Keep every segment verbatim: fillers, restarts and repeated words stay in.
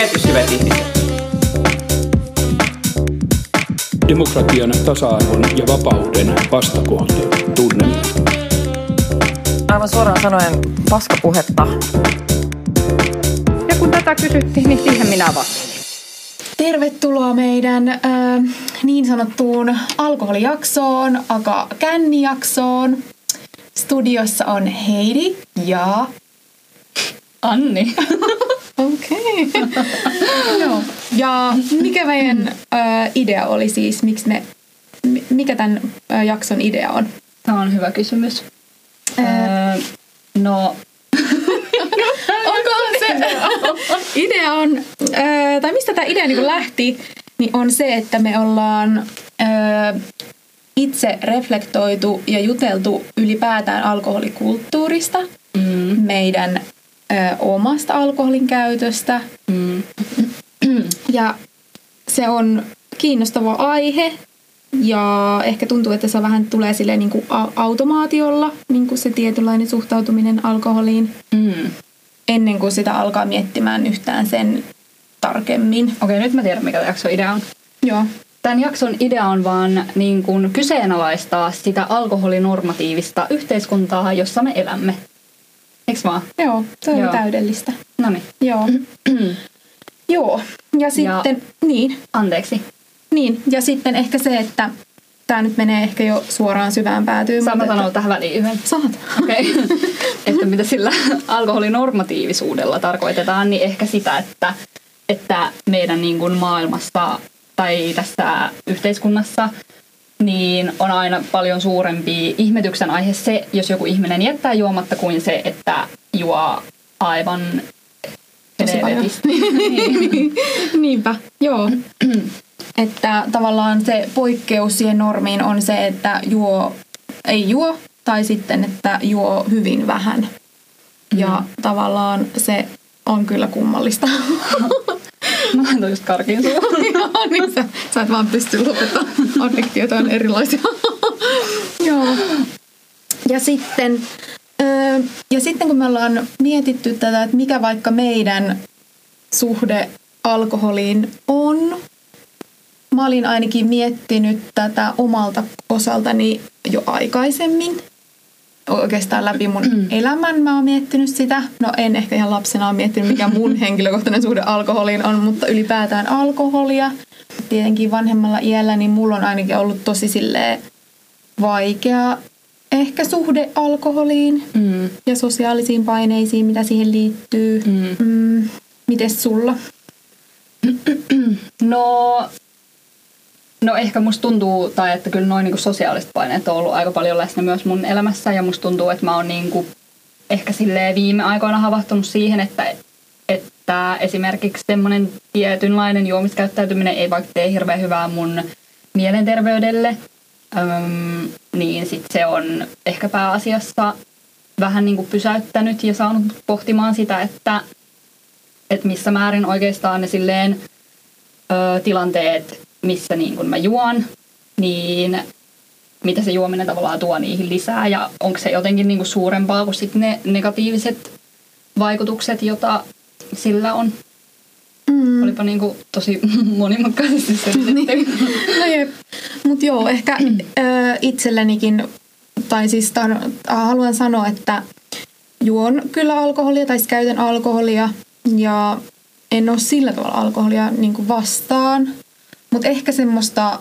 Ketys, hyvät ihmiset. Demokratian, tasa-arvon ja vapauden vastakohteen tunne. Aivan suoraan sanoen paskapuhetta. Ja kun tätä kysyttiin, niin siihen minä vastasin. Tervetuloa meidän äh, niin sanottuun alkoholijaksoon, aka kännijaksoon. Studiossa on Heidi ja Anni. Okei. Okay. No. Ja mikä meidän äh, idea oli siis? Miks me, mikä tämän äh, jakson idea on? Tämä on hyvä kysymys. Äh. Äh, no... Idea on, äh, tai mistä tämä idea niin lähti, niin on se, että me ollaan äh, itse reflektoitu ja juteltu ylipäätään alkoholikulttuurista, mm. meidän äh, omasta alkoholin käytöstä. Mm. Ja se on kiinnostava aihe ja ehkä tuntuu, että se vähän tulee silleen niin kuin automaatiolla, niin kuin se tietynlainen suhtautuminen alkoholiin. Mm. Ennen kuin sitä alkaa miettimään yhtään sen tarkemmin. Okei, nyt mä tiedän, mikä tämän jakson idea on. Joo. Tämän jakson idea on vaan niin kuin kyseenalaistaa sitä alkoholinormatiivista yhteiskuntaa, jossa me elämme. Eiks vaan? Joo, se on täydellistä. Noniin. Joo. Joo, ja sitten... Ja... Niin. Anteeksi. Niin, ja sitten ehkä se, että... Tämä nyt menee ehkä jo suoraan syvään päätyyn. Saat sanoa että... tähän väliin yhden. Saat. Okei. Okay. Että mitä sillä alkoholinormatiivisuudella tarkoitetaan, niin ehkä sitä, että, että meidän niin kuin maailmassa tai tässä yhteiskunnassa niin on aina paljon suurempi ihmetyksen aihe se, jos joku ihminen jättää juomatta, kuin se, että juo aivan helvetisti. Niin. Niinpä, joo. Että tavallaan se poikkeus siihen normiin on se, että juo, ei juo, tai sitten, että juo hyvin vähän. Ja mm. tavallaan se on kyllä kummallista. Mä laitoin just karkiin sua. Joo, niin sä, sä et vaan pysty lopettamaan. Onneksi jotain on erilaisia. Joo. Ja sitten, ja sitten kun me ollaan mietitty tätä, että mikä vaikka meidän suhde alkoholiin on, mä olin ainakin miettinyt tätä omalta osaltani jo aikaisemmin. Oikeastaan läpi mun mm. elämän mä oon miettinyt sitä. No en ehkä ihan lapsena ole miettinyt, mikä mun henkilökohtainen suhde alkoholiin on, mutta ylipäätään alkoholia. Tietenkin vanhemmalla iällä, niin mulla on ainakin ollut tosi silleen vaikea ehkä suhde alkoholiin mm. ja sosiaalisiin paineisiin, mitä siihen liittyy. Mm. Mm. Mites sulla? No... No ehkä musta tuntuu, tai että kyllä noin niinku sosiaaliset paineet on ollut aika paljon läsnä myös mun elämässä, ja musta tuntuu, että mä oon niinku ehkä silleen viime aikoina havahtunut siihen, että, että esimerkiksi semmoinen tietynlainen juomiskäyttäytyminen ei vaikka tee hirveän hyvää mun mielenterveydelle, Öm, niin sit se on ehkä pääasiassa vähän niinku pysäyttänyt ja saanut pohtimaan sitä, että, että missä määrin oikeastaan ne silleen ö, tilanteet, missä niin kun mä juon, niin mitä se juominen tavallaan tuo niihin lisää ja onko se jotenkin niin kun suurempaa kuin sit ne negatiiviset vaikutukset, joita sillä on. Mm. Olipa niin kun tosi monimutkaisesti se. Niin. No jep. Mut joo, ehkä ö, itsellenikin, tai siis tar- haluan sanoa, että juon kyllä alkoholia tai käytän alkoholia ja en ole sillä tavalla alkoholia niin kun vastaan. Mutta ehkä semmoista,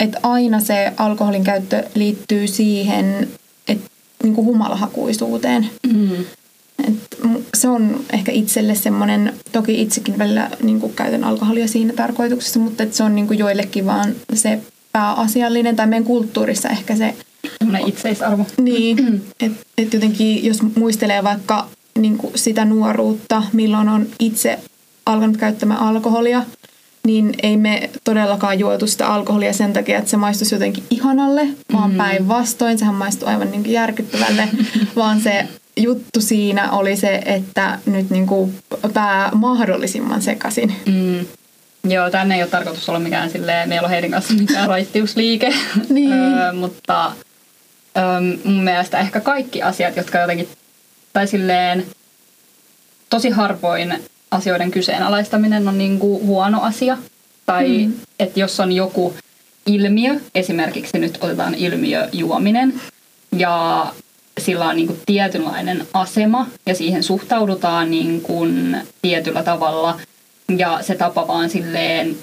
että aina se alkoholin käyttö liittyy siihen, että niinku humalahakuisuuteen. Mm. Et se on ehkä itselle semmoinen, toki itsekin välillä niinku käytän alkoholia siinä tarkoituksessa, mutta et se on niinku joillekin vaan se pääasiallinen, tai meidän kulttuurissa ehkä se... Semmoinen itseisarvo. Niin, että et jotenkin jos muistelee vaikka niinku sitä nuoruutta, milloin on itse alkanut käyttämään alkoholia, niin ei me todellakaan juotu sitä alkoholia sen takia, että se maistuisi jotenkin ihanalle, vaan mm. päinvastoin. Sehän maistui aivan niin kuin järkyttävälle, vaan se juttu siinä oli se, että nyt niin kuin pää mahdollisimman sekaisin. Mm. Joo, tänne ei ole tarkoitus olla mikään silleen, meillä on Heidin kanssa mikään raittiusliike, niin. öö, mutta öö, mun mielestä ehkä kaikki asiat, jotka jotenkin, tai silleen tosi harvoin asioiden kyseenalaistaminen on niin kuin huono asia. Tai mm. että jos on joku ilmiö, esimerkiksi nyt otetaan ilmiö juominen, ja sillä on niin kuin tietynlainen asema, ja siihen suhtaudutaan niin kuin tietyllä tavalla, ja se tapa vaan silleen,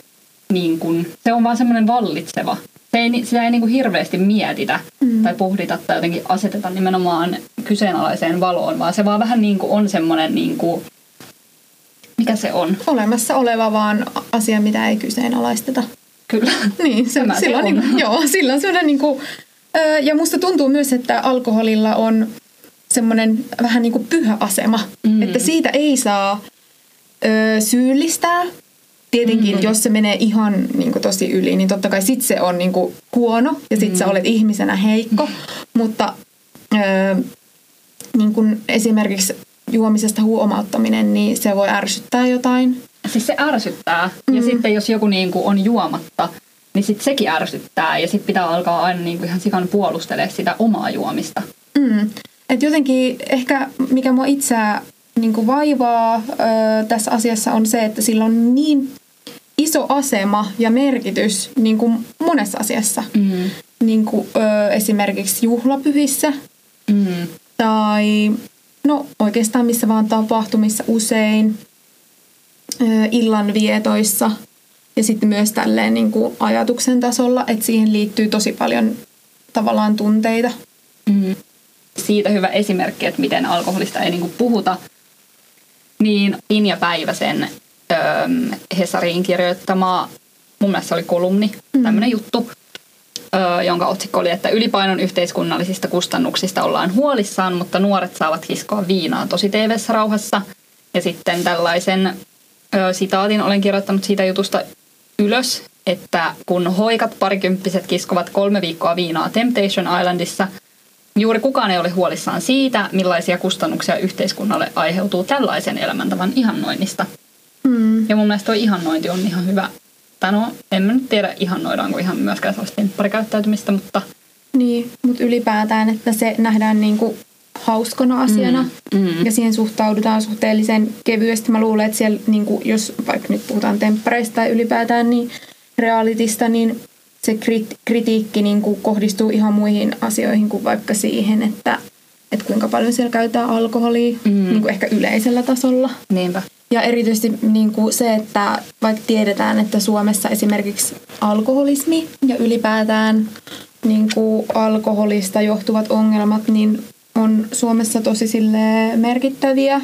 niin kuin, se on vaan semmoinen vallitseva. Se ei, sitä ei niin kuin hirveästi mietitä mm. tai pohdita tai jotenkin aseteta nimenomaan kyseenalaiseen valoon, vaan se vaan vähän niin kuin on semmoinen, niin kuin, mikä se on? Olemassa oleva vaan asia, mitä ei kyseenalaisteta. Kyllä. Niin, se, silloin, se on. Niin kuin, joo, silloin sellainen niin kuin, ja musta tuntuu myös, että alkoholilla on semmoinen vähän niin kuin pyhä asema, mm. että siitä ei saa ö, syyllistää. Tietenkin, mm-hmm. jos se menee ihan niin kuin, tosi yli, niin totta kai sit se on niin kuin, huono ja sit mm-hmm. sä olet ihmisenä heikko. Mm-hmm. Mutta öö, niin kuin esimerkiksi juomisesta huomauttaminen, niin se voi ärsyttää jotain. Siis se ärsyttää. Mm-hmm. Ja sitten jos joku niin kuin, on juomatta, niin sit sekin ärsyttää. Ja sit pitää alkaa aina niin kuin, ihan sikan puolustelemaan sitä omaa juomista. Mm. Et jotenkin ehkä mikä mua itseä niin kuin, vaivaa öö, tässä asiassa on se, että sillä on niin iso asema ja merkitys niin kuin monessa asiassa. Mm. Niin kuin, ö, esimerkiksi juhlapyhissä mm. tai no, oikeastaan missä vaan tapahtumissa usein, ö, illanvietoissa ja sitten myös tälleen niin kuin ajatuksen tasolla, että siihen liittyy tosi paljon tavallaan tunteita. Mm. Siitä hyvä esimerkki, että miten alkoholista ei niin kuin puhuta, niin Inja Päiväsen Hesariin kirjoittama, mun mielestä se oli kolumni, mm. tämmöinen juttu, jonka otsikko oli, että ylipainon yhteiskunnallisista kustannuksista ollaan huolissaan, mutta nuoret saavat kiskoa viinaa tosi T V:ssä rauhassa. Ja sitten tällaisen sitaatin olen kirjoittanut siitä jutusta ylös, että kun hoikat parikymppiset kiskovat kolme viikkoa viinaa Temptation Islandissa, juuri kukaan ei ole huolissaan siitä, millaisia kustannuksia yhteiskunnalle aiheutuu tällaisen elämäntavan ihannoinnista. Mm. Ja mun mielestä tuo ihannointi on ihan hyvä. Tai no, en mä nyt tiedä ihannoidaanko ihan myöskään sellaista parikäyttäytymistä, mutta... Niin, mutta ylipäätään, että se nähdään niinku hauskona asiana. Mm. Mm. Ja siihen suhtaudutaan suhteellisen kevyesti. Mä luulen, että siellä, niinku, jos vaikka nyt puhutaan temppareista tai ylipäätään niin realitista, niin se kriti- kritiikki niinku kohdistuu ihan muihin asioihin kuin vaikka siihen, että et kuinka paljon siellä käytetään alkoholia, mm. niinku ehkä yleisellä tasolla. Niinpä. Ja erityisesti niin kuin se, että vaikka tiedetään, että Suomessa esimerkiksi alkoholismi ja ylipäätään niin kuin alkoholista johtuvat ongelmat niin on Suomessa tosi silleen merkittäviä,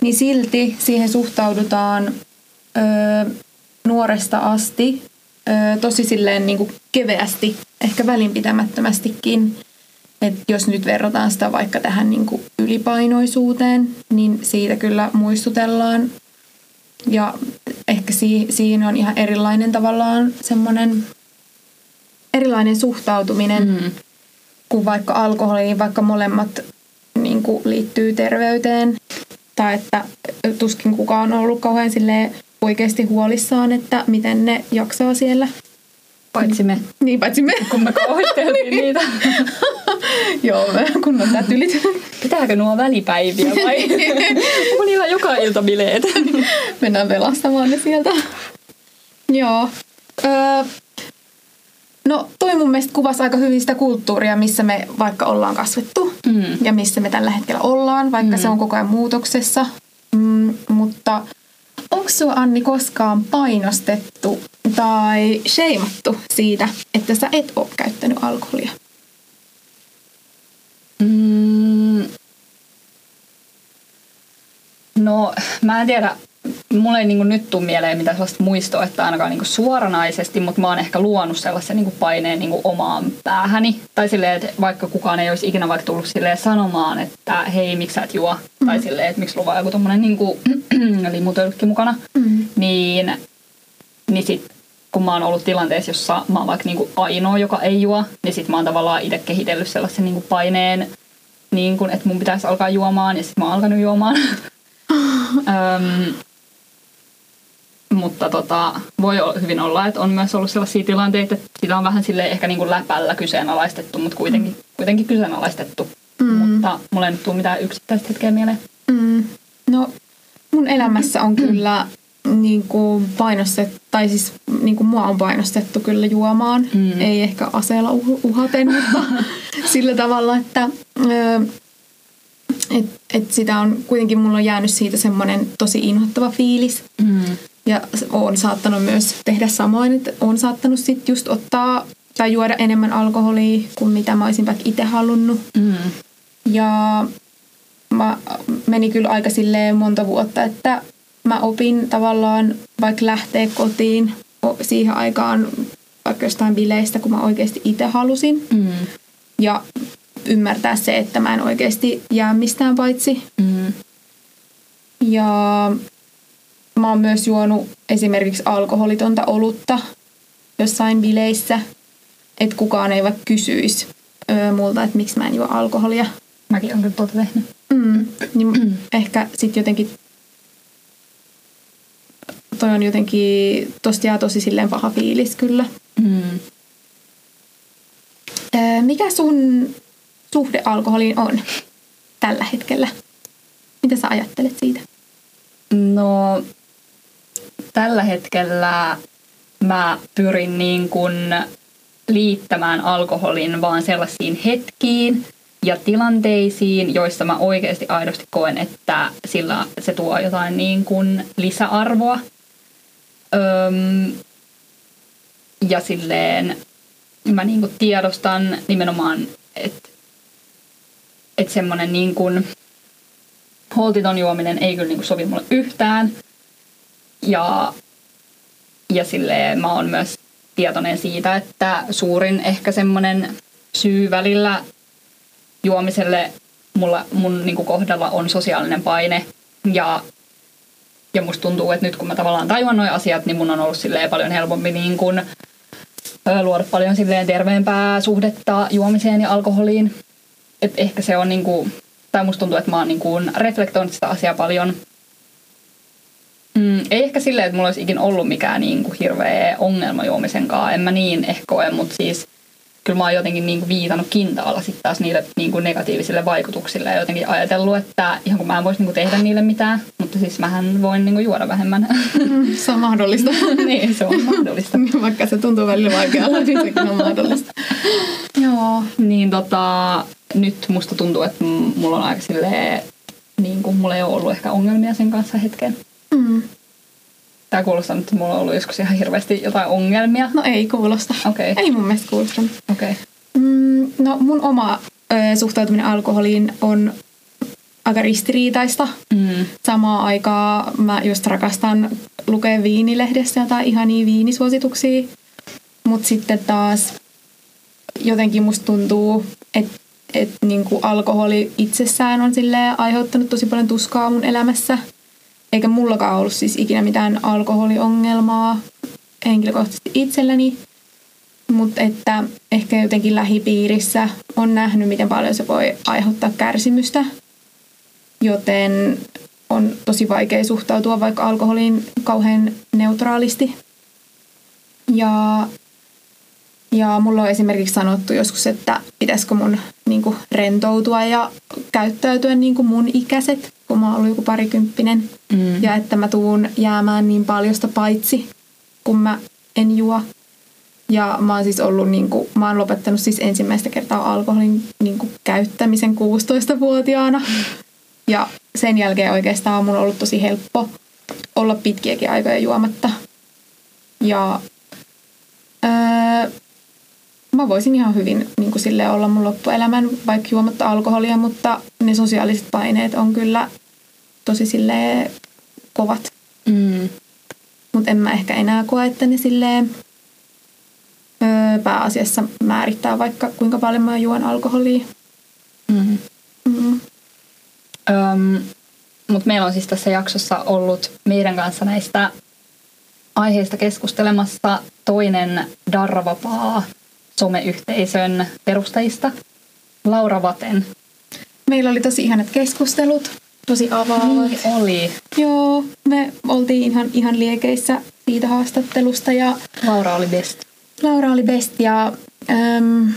niin silti siihen suhtaudutaan ö, nuoresta asti ö, tosi silleen niin kuin keveästi, ehkä välinpitämättömästikin. Et jos nyt verrataan sitä vaikka tähän niin kuin ylipainoisuuteen, niin siitä kyllä muistutellaan. Ja ehkä si- siinä on ihan erilainen tavallaan semmoinen erilainen suhtautuminen mm. kuin vaikka alkoholiin, vaikka molemmat niin kuin liittyy terveyteen. Tai että tuskin kukaan on ollut kauhean silleen oikeasti huolissaan, että miten ne jaksaa siellä. Paitsi me. Niin, paitsi me. Kun me kauhisteltiin niitä. Joo, kun on tää tylit. Pitääkö nuo välipäiviä vai? Monilla joka ilta bileet. Mennään pelastamaan ne sieltä. Joo. Öö, no toi mun mielestä kuvasi aika hyvin sitä kulttuuria, missä me vaikka ollaan kasvettu. Mm. Ja missä me tällä hetkellä ollaan, vaikka mm. se on koko ajan muutoksessa. Mm, mutta... Onko sua, Anni, koskaan painostettu tai shameattu siitä, että sä et ole käyttänyt alkoholia? Mm. No, mä en tiedä. Mulla ei niinku nyt tule mieleen mitään sellaista muistoa, että ainakaan niinku suoranaisesti, mutta mä oon ehkä luonut sellaisen niinku paineen niinku omaan päähäni. Tai silleen, että vaikka kukaan ei olisi ikinä vaikka tullut silleen sanomaan, että hei, miksi sä et juo? Mm-hmm. Tai silleen, että miksi luvaa joku tommonen niinku, limutölkki mukana. Mm-hmm. Niin, niin sit kun mä oon ollut tilanteessa, jossa mä oon vaikka niinku ainoa, joka ei juo, niin sit mä oon tavallaan itse kehitellyt sellaisen niinku paineen, niinku, että mun pitäisi alkaa juomaan ja sit mä oon alkanut juomaan. um, Mutta tota, voi hyvin olla, että on myös ollut sellaisia tilanteita, että sitä on vähän silleen ehkä niin kuin läpällä kyseenalaistettu, mutta kuitenkin, kuitenkin kyseenalaistettu. Mm. Mutta mulle ei nyt tule mitään yksittäistä hetkeä mieleen. Mm. No, Mun elämässä on kyllä niin kuin painostettu, tai siis niin kuin mua on painostettu kyllä juomaan. Mm. Ei ehkä aseella uhaten, mutta sillä tavalla, että et, et sitä on, kuitenkin mulla on jäänyt siitä semmoinen tosi inhottava fiilis. Mm. Ja oon saattanut myös tehdä samoin, että oon saattanut sit just ottaa tai juoda enemmän alkoholia kuin mitä mä olisin vaikka itse halunnut. Mm. Ja mä meni kyllä aika silleen monta vuotta, että mä opin tavallaan vaikka lähteä kotiin siihen aikaan vaikka jostain bileistä, kun mä oikeasti itse halusin. Mm. Ja ymmärtää se, että mä en oikeasti jää mistään paitsi. Mm. Ja mä oon myös juonut esimerkiksi alkoholitonta olutta jossain bileissä. Että kukaan ei vaikka kysyisi öö, multa, että miksi mä en juo alkoholia. Mäkin olen kyllä tuota tehnyt. Mm. Niin ehkä sitten jotenkin toi on jotenkin, tosta jää tosi silleen paha fiilis kyllä. Mm. Öö, mikä sun suhde alkoholiin on tällä hetkellä? Mitä sä ajattelet siitä? No, tällä hetkellä mä pyrin niin kun liittämään alkoholin vaan sellaisiin hetkiin ja tilanteisiin, joissa mä oikeasti aidosti koen, että sillä se tuo jotain niin kun lisäarvoa. Öm, ja silleen mä niin kun tiedostan nimenomaan, että että semmoinen niin kun holtiton juominen ei kyllä niin kun sovi mulle yhtään. Ja, ja silleen mä oon myös tietoinen siitä, että suurin ehkä semmoinen syy välillä juomiselle mulla, mun niin kun kohdalla on sosiaalinen paine. Ja, ja musta tuntuu, että nyt kun mä tavallaan tajuan noi asiat, niin mun on ollut silleen paljon helpompi niin kun luoda paljon silleen terveempää suhdetta juomiseen ja alkoholiin. Et ehkä se on niinku, tai musta tuntuu, että mä oon niinku reflektoinut sitä asiaa paljon. Mm, ei ehkä silleen, että mulla olisi ikin ollut mikään niinku hirveä ongelma juomisenkaan. En mä niin ehkä koe, mutta siis kyllä mä oon jotenkin niinku viitannut kintaalla sit taas niille niinku negatiivisille vaikutuksille. Ja jotenkin ajatellut, että ihan kun mä en vois niinku tehdä niille mitään, mutta siis mähän voin niinku juoda vähemmän. Mm, se on mahdollista. Niin, se on mahdollista. Vaikka se tuntuu välillä vaikealta, niin sekin on mahdollista. Joo, niin tota... Nyt musta tuntuu, että mulla on aika silleen, niin kuin mulla ei ole ollut ehkä ongelmia sen kanssa hetken. Mm. Tää kuulostaa nyt, että mulla on ollut joskus ihan hirveästi jotain ongelmia. No ei kuulosta. Okay. Ei mun mielestä kuulostanut. Okay. Mm, no mun oma ö, suhtautuminen alkoholiin on aika ristiriitaista. Mm. Samaan aikaan mä just rakastan lukea viinilehdessä jotain ihania viinisuosituksia. Mut sitten taas jotenkin musta tuntuu, että että niinku alkoholi itsessään on silleen aiheuttanut tosi paljon tuskaa mun elämässä. Eikä mullakaan ollut siis ikinä mitään alkoholiongelmaa henkilökohtaisesti itselläni. Mutta että ehkä jotenkin lähipiirissä on nähnyt, miten paljon se voi aiheuttaa kärsimystä. Joten on tosi vaikea suhtautua vaikka alkoholiin kauhean neutraalisti. Ja... Ja mulla on esimerkiksi sanottu joskus, että pitäisikö mun niin kuin rentoutua ja käyttäytyä niin kuin mun ikäiset, kun mä oon ollut joku parikymppinen. Mm. Ja että mä tuun jäämään niin paljosta paitsi, kun mä en juo. Ja mä oon siis ollut, niin kuin, mä oon lopettanut siis ensimmäistä kertaa alkoholin niin kuin käyttämisen kuusitoistavuotiaana. Mm. Ja sen jälkeen oikeastaan mun on ollut tosi helppo olla pitkiäkin aikoja juomatta. Ja... Öö, Mä voisin ihan hyvin niin kuin silleen olla mun loppuelämän, vaikka juomatta alkoholia, mutta ne sosiaaliset paineet on kyllä tosi silleen kovat. Mm. Mutta en mä ehkä enää koe, että ne silleen öö, pääasiassa määrittää vaikka kuinka paljon mä juon alkoholia. Mm. Mm. Mutta meillä on siis tässä jaksossa ollut meidän kanssa näistä aiheista keskustelemassa toinen Darravapaa someyhteisön perustajista, Laura Vatén. Meillä oli tosi ihanat keskustelut, tosi avaavat. Niin oli. Joo, me oltiin ihan, ihan liekeissä siitä haastattelusta. Ja Laura oli best. Laura oli best ja äm,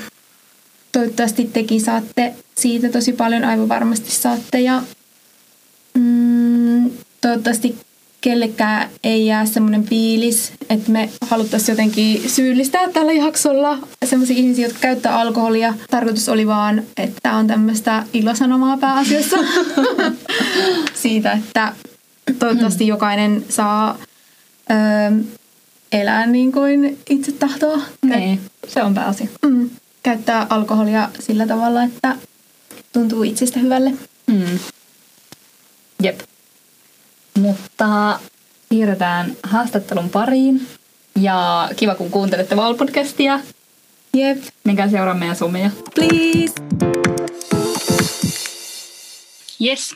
toivottavasti tekin saatte siitä tosi paljon, aivan varmasti saatte. Ja, mm, toivottavasti kellekään ei jää semmoinen fiilis, että me haluttaisiin jotenkin syyllistää tällä jaksolla semmoisia ihmisiä, jotka käyttää alkoholia. Tarkoitus oli vaan, että tämä on tämmöistä ilosanomaa pääasiassa siitä, että toivottavasti jokainen saa öö, elää niin kuin itse tahtoo. Niin, se on pääasia. Mm, käyttää alkoholia sillä tavalla, että tuntuu itsestä hyvälle. Mm. Jep. Mutta siirrytään haastattelun pariin. Ja kiva, kun kuuntelette Val-podcastia. Jep. Menkää seuraa meidän somea. Please! Yes.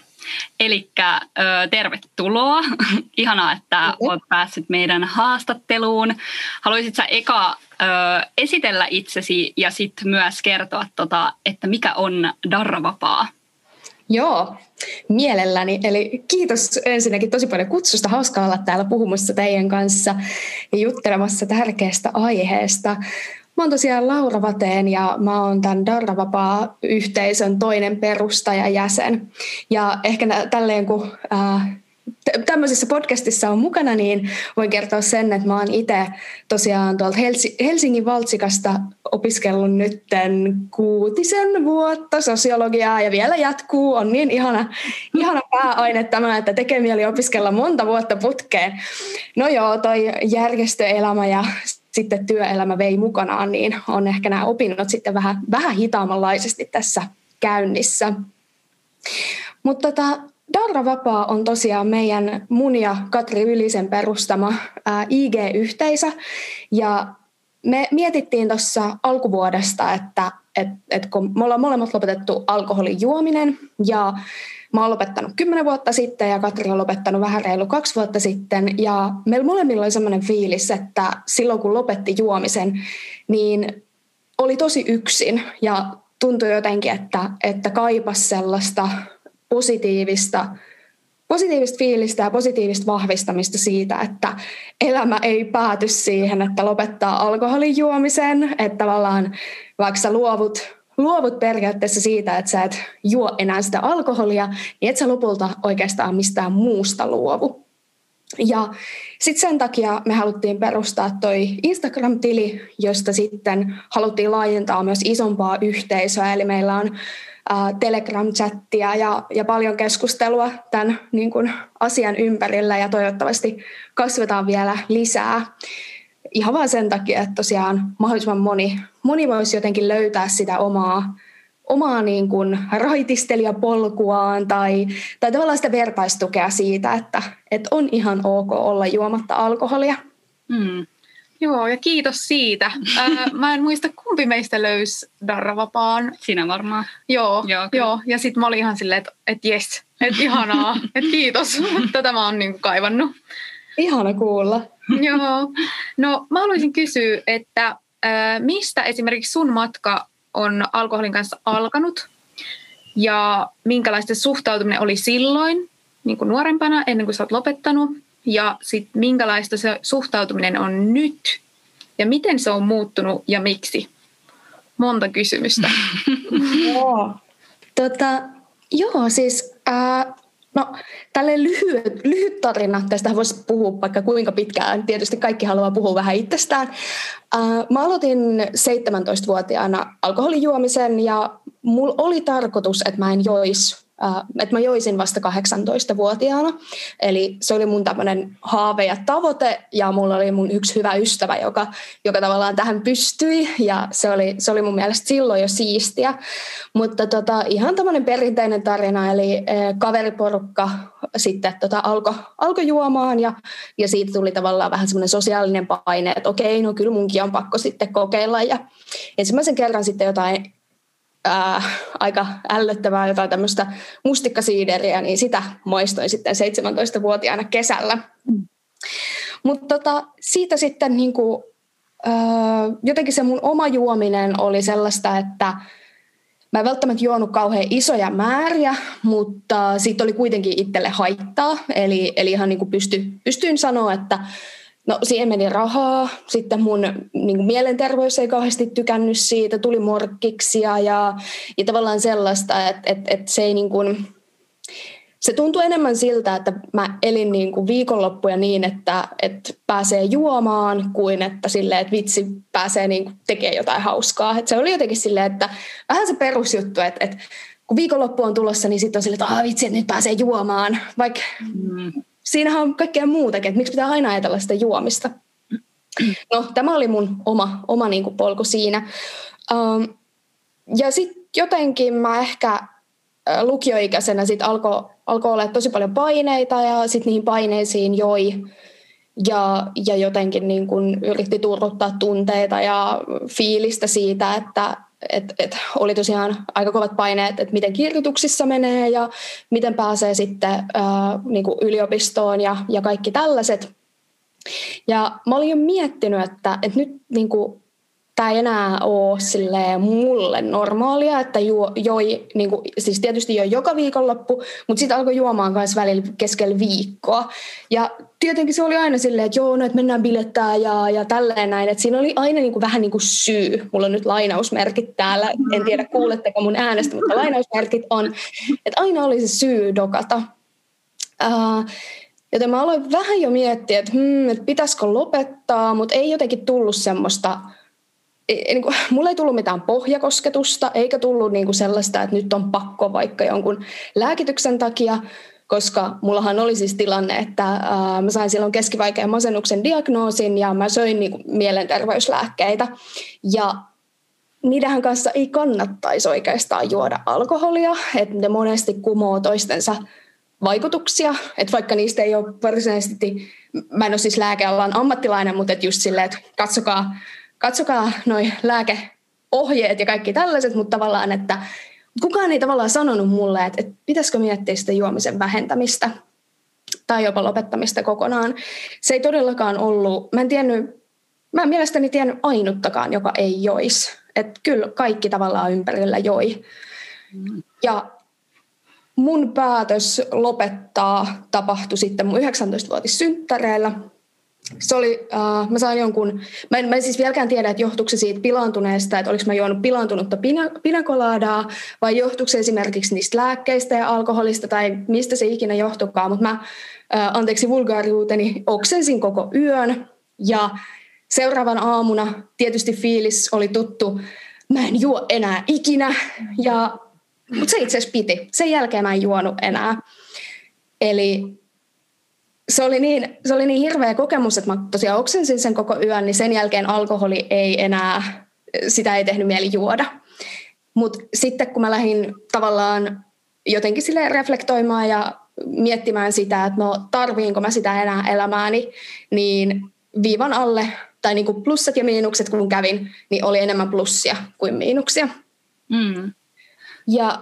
Elikkä tervetuloa. Ihanaa, että okay. olet päässyt meidän haastatteluun. Haluaisit sä eka ö, esitellä itsesi ja sitten myös kertoa, tota, että mikä on Darravapaa? Joo, mielelläni. Eli kiitos ensinnäkin tosi paljon kutsusta. Hauskaa olla täällä puhumassa teidän kanssa ja juttelemassa tärkeästä aiheesta. Mä oon tosiaan Laura Vatén ja mä oon tämän Darravapaa-yhteisön toinen perustajajäsen. Ja ehkä tälleen kun äh, tämmöisessä podcastissa on mukana, niin voin kertoa sen, että mä oon itse tosiaan tuolta Helsingin Valtsikasta opiskellut nytten kuutisen vuotta sosiologiaa ja vielä jatkuu. On niin ihana, ihana pääaine tämä, että tekee mieli opiskella monta vuotta putkeen. No joo, toi järjestöelämä ja sitten työelämä vei mukanaan, niin on ehkä nämä opinnot sitten vähän, vähän hitaamanlaisesti tässä käynnissä. Mutta tota, Darravapaa on tosiaan meidän mun ja Katri Ylisen perustama ää, I G-yhteisö. Ja me mietittiin tuossa alkuvuodesta, että et, et kun me ollaan molemmat lopetettu alkoholin juominen ja mä oon lopettanut kymmenen vuotta sitten ja Katri on lopettanut vähän reilu kaksi vuotta sitten. Ja meillä molemmilla oli semmoinen fiilis, että silloin kun lopetti juomisen, niin oli tosi yksin ja tuntui jotenkin, että, että kaipasi sellaista positiivista, positiivista fiilistä ja positiivista vahvistamista siitä, että elämä ei pääty siihen, että lopettaa alkoholin juomisen, että tavallaan vaikka sä luovut, luovut periaatteessa siitä, että sä et juo enää sitä alkoholia, niin et sä lopulta oikeastaan mistään muusta luovu. Ja sitten sen takia me haluttiin perustaa toi Instagram-tili, josta sitten haluttiin laajentaa myös isompaa yhteisöä, eli meillä on Telegram-chattia ja, ja paljon keskustelua tämän niin kuin, asian ympärillä ja toivottavasti kasvetaan vielä lisää. Ihan vaan sen takia, että tosiaan mahdollisimman moni, moni voisi jotenkin löytää sitä omaa, omaa niin kuin, raitistelijapolkuaan tai, tai tavallaan sitä vertaistukea siitä, että, että on ihan ok olla juomatta alkoholia. Mm. Joo, ja kiitos siitä. Ää, mä en muista, kumpi meistä löysi Darravapaan. Sinä varmaan. Joo, joo, joo. Ja sitten mä olin ihan silleen, että et jes, että ihanaa, että kiitos. Tätä mä oon niinku kaivannut. Ihana kuulla. Joo. No mä haluaisin kysyä, että ää, mistä esimerkiksi sun matka on alkoholin kanssa alkanut? Ja minkälaista suhtautuminen oli silloin, niin kuin nuorempana, ennen kuin sä oot lopettanut? Ja sitten minkälaista se suhtautuminen on nyt ja miten se on muuttunut ja miksi? Monta kysymystä. Joo, tota, joo siis ää, no, tälleen lyhyt, lyhyt tarina. Tästä voisi puhua vaikka kuinka pitkään. Tietysti kaikki haluaa puhua vähän itsestään. Ää, mä aloitin seitsemäntoistavuotiaana alkoholijuomisen ja mulla oli tarkoitus, että mä en joisi. Että mä joisin vasta kahdeksantoistavuotiaana. Eli se oli mun tämmöinen haave ja tavoite, ja mulla oli mun yksi hyvä ystävä, joka, joka tavallaan tähän pystyi, ja se oli, se oli mun mielestä silloin jo siistiä. Mutta tota, ihan tämmöinen perinteinen tarina, eli kaveriporukka sitten tota alkoi alko juomaan, ja, ja siitä tuli tavallaan vähän semmoinen sosiaalinen paine, että okei, no kyllä munkin on pakko sitten kokeilla, ja ensimmäisen kerran sitten jotain, Ää, aika ällöttävää jotain tämmöistä mustikkasiideriä, niin sitä maistoin sitten seitsemäntoistavuotiaana kesällä. Mm. Mutta tota, siitä sitten niin kuin, ää, jotenkin se mun oma juominen oli sellaista, että mä en välttämättä juonut kauhean isoja määriä, mutta siitä oli kuitenkin itselle haittaa. Eli, eli ihan niin kuin pysty, pystyin sanoa, että no siihen meni rahaa, sitten mun niin kuin mielenterveys ei kauheasti tykännyt siitä, tuli morkkiksia ja, ja tavallaan sellaista, että et, et se ei niin kuin, se tuntui enemmän siltä, että mä elin niin kuin viikonloppuja niin, että, että pääsee juomaan, kuin että, silleen, että vitsi pääsee niin kuin tekemään jotain hauskaa. Että se oli jotenkin silleen, että vähän se perusjuttu, että, että kun viikonloppu on tulossa, niin sitten on silleen, että vitsi, että nyt pääsee juomaan. Vaikka mm. siinähän on kaikkea muutakin, että miksi pitää aina ajatella sitä juomista. No, tämä oli mun oma, oma niin kuin polku siinä. Um, ja sitten jotenkin mä ehkä lukioikäisenä sitten alkoi alko olla tosi paljon paineita ja sitten niihin paineisiin joi ja, ja jotenkin niin kun yritti turruttaa tunteita ja fiilistä siitä, että et, et oli tosiaan aika kovat paineet, että miten kirjoituksissa menee ja miten pääsee sitten ää, niin kun yliopistoon ja, ja kaikki tällaiset. Ja mä olin jo miettinyt, että et nyt niin kun tämä ei enää ole silleen mulle normaalia, että juo, joi, niin kuin, siis tietysti joi joka viikonloppu, mutta sitten alkoi juomaan myös välillä keskellä viikkoa. Ja tietenkin se oli aina silleen, että joo, no, että mennään bilettää ja, ja tälleen näin. Et siinä oli aina niin kuin, vähän niin kuin syy. Mulla on nyt lainausmerkit täällä, en tiedä kuuletteko mun äänestä, mutta lainausmerkit on, että aina oli se syy dokata. Uh, joten mä aloin vähän jo miettiä, että, hmm, että pitäisikö lopettaa, mutta ei jotenkin tullut semmoista... Mulla ei tullut mitään pohjakosketusta, eikä tullut niinku sellaista, että nyt on pakko vaikka jonkun lääkityksen takia, koska mullahan oli siis tilanne, että ää, mä sain silloin keskivaikean masennuksen diagnoosin ja mä söin niinku mielenterveyslääkkeitä. Ja niidenhän kanssa ei kannattaisi oikeastaan juoda alkoholia, että ne monesti kumoo toistensa vaikutuksia, että vaikka niistä ei ole varsinaisesti, mä en ole siis lääkealan ammattilainen, mutta et just silleen, että katsokaa, Katsokaa noi lääkeohjeet ja kaikki tällaiset, mutta tavallaan, että kukaan ei tavallaan sanonut mulle, että, että pitäisikö miettiä sitä juomisen vähentämistä tai jopa lopettamista kokonaan. Se ei todellakaan ollut, mä en tiennyt, mä en mielestäni tiennyt ainuttakaan, joka ei joisi. Että kyllä kaikki tavallaan ympärillä joi. Ja mun päätös lopettaa tapahtui sitten mun yhdeksäntoistavuotissynttäreillä. Se oli, äh, mä sain jonkun, mä en, mä en siis vieläkään tiedä, että johtuiko se siitä pilaantuneesta, että oliko mä juonut pilaantunutta pinakoladaa, vai johtuiko se esimerkiksi niistä lääkkeistä ja alkoholista, tai mistä se ikinä johtukaan, mutta mä, äh, anteeksi vulgaariuuteni, oksensin koko yön, ja seuraavan aamuna tietysti fiilis oli tuttu, mä en juo enää ikinä, ja, mutta se itse asiassa piti, sen jälkeen mä en juonut enää, eli... Se oli, niin, se oli niin hirveä kokemus, että mä tosiaan oksensin sen koko yön, niin sen jälkeen alkoholi ei enää, sitä ei tehnyt mieli juoda. Mutta sitten kun mä lähdin tavallaan jotenkin silleen reflektoimaan ja miettimään sitä, että no tarviinko mä sitä enää elämääni, niin viivan alle, tai niinku plussat ja miinukset kun kävin, niin oli enemmän plussia kuin miinuksia. Mm. Ja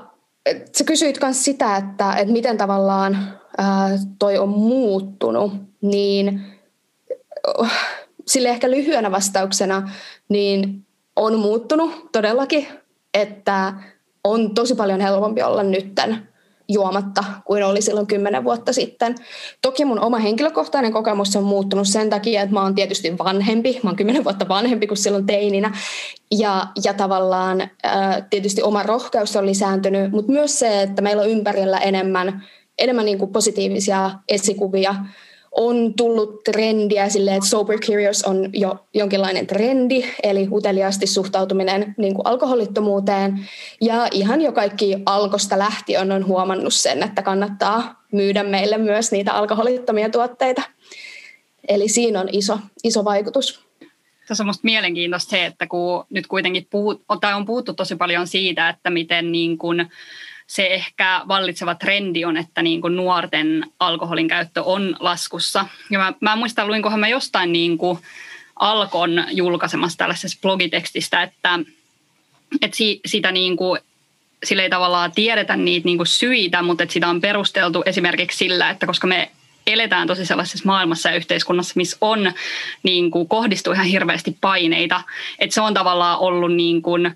sä kysyit myös sitä, että, että miten tavallaan... toi on muuttunut, niin sille ehkä lyhyenä vastauksena niin on muuttunut todellakin, että on tosi paljon helpompi olla nytten juomatta kuin oli silloin kymmenen vuotta sitten. Toki mun oma henkilökohtainen kokemus on muuttunut sen takia, että mä oon tietysti vanhempi, mä oon kymmenen vuotta vanhempi kuin silloin teininä ja, ja tavallaan tietysti oma rohkeus on lisääntynyt, mutta myös se, että meillä on ympärillä enemmän enemmän niin kuin positiivisia esikuvia. On tullut trendiä silleen, että Sober Curious on jo jonkinlainen trendi, eli uteliaasti suhtautuminen niin kuin alkoholittomuuteen. Ja ihan jo kaikki alkosta lähtien on huomannut sen, että kannattaa myydä meille myös niitä alkoholittomia tuotteita. Eli siinä on iso, iso vaikutus. Tässä on musta mielenkiintoista se, että kun nyt kuitenkin puhut, tai on puhuttu tosi paljon siitä, että miten niin kuin se ehkä vallitseva trendi on, että niin kuin nuorten alkoholin käyttö on laskussa. Ja mä, mä muistan, luinkohan mä jostain niin kuin Alkon julkaisemassa tällaisessa blogitekstistä, että, että si, sitä niin kuin, sillä ei tavallaan tiedetä niitä niin kuin syitä, mutta että sitä on perusteltu esimerkiksi sillä, että koska me eletään tosi sellaisessa maailmassa ja yhteiskunnassa, missä on, niin kuin, kohdistuu ihan hirveästi paineita, että se on tavallaan ollut niin kuin,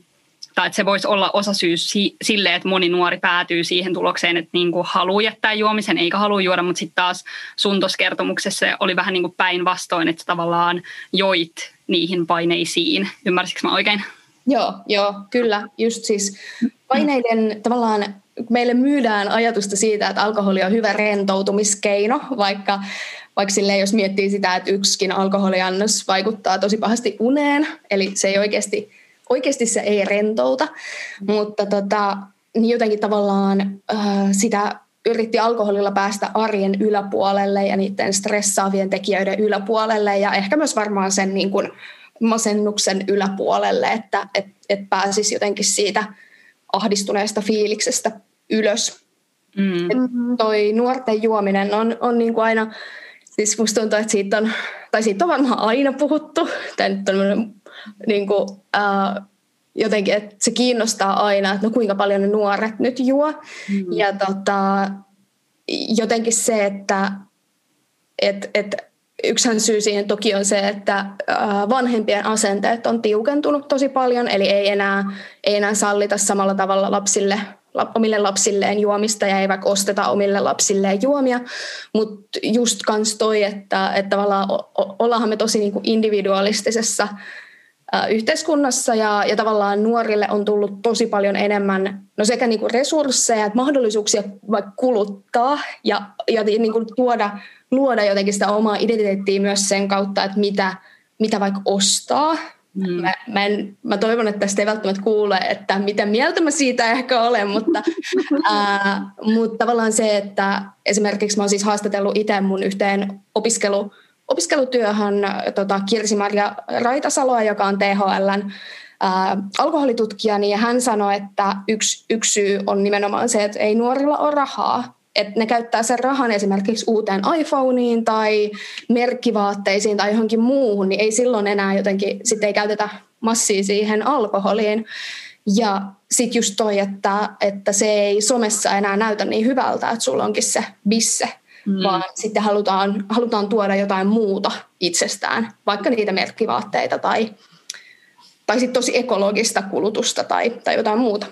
tai että se voisi olla osasyy sille, että moni nuori päätyy siihen tulokseen, että niinku haluaa jättää juomisen eikä halua juoda, mutta sitten taas sun tuossa kertomuksessa oli vähän niin kuin päinvastoin, että tavallaan joit niihin paineisiin. Ymmärsikö mä oikein? Joo, joo, kyllä. Just siis paineiden tavallaan meille myydään ajatusta siitä, että alkoholi on hyvä rentoutumiskeino, vaikka, vaikka silleen, jos miettii sitä, että yksikin alkoholiannos vaikuttaa tosi pahasti uneen, eli se ei oikeasti, oikeasti se ei rentouta, mutta tota, niin jotenkin tavallaan äh, sitä yritti alkoholilla päästä arjen yläpuolelle ja niiden stressaavien tekijöiden yläpuolelle ja ehkä myös varmaan sen niin kuin masennuksen yläpuolelle, että et, et pääsisi jotenkin siitä ahdistuneesta fiiliksestä ylös. Mm. Toi nuorten juominen on, on niin kuin aina, siis musta tuntuu, että siitä on, tai siitä on varmaan aina puhuttu, tai nyt on niin kuin, äh, jotenkin, että se kiinnostaa aina, että no kuinka paljon ne nuoret nyt juo. Mm. Ja tota, jotenkin se, että et, et, yksihän syy siihen toki on se, että vanhempien asenteet on tiukentunut tosi paljon, eli ei enää, ei enää sallita samalla tavalla lapsille, omille lapsilleen juomista ja ei vaikka osteta omille lapsilleen juomia, mutta just kans toi, että, että tavallaan ollaanhan me tosi niinku individualistisessa yhteiskunnassa ja, ja tavallaan nuorille on tullut tosi paljon enemmän no sekä niinku resursseja että mahdollisuuksia vaikka kuluttaa ja, ja niinku tuoda, luoda jotenkin sitä omaa identiteettiä myös sen kautta, että mitä, mitä vaikka ostaa. Mm. Mä, mä, en, mä toivon, että tästä ei välttämättä kuule, että mitä mieltä mä siitä ehkä olen, mutta, ää, mutta tavallaan se, että esimerkiksi mä oon siis haastatellut itse mun yhteen opiskelu Opiskelutyöhön tota, Kirsi-Maria Raitasaloa, joka on T H L:n ää, alkoholitutkija, niin hän sanoi, että yksi, yksi syy on nimenomaan se, että ei nuorilla ole rahaa. Että ne käyttää sen rahan esimerkiksi uuteen iPhoneiin tai merkkivaatteisiin tai johonkin muuhun, niin ei silloin enää jotenkin, sitten ei käytetä massia siihen alkoholiin. Ja sitten just toi, että, että se ei somessa enää näytä niin hyvältä, että sulla onkin se bisse. Mm. Vaan sitten halutaan, halutaan tuoda jotain muuta itsestään, vaikka niitä merkkivaatteita tai, tai sitten tosi ekologista kulutusta tai, tai jotain muuta.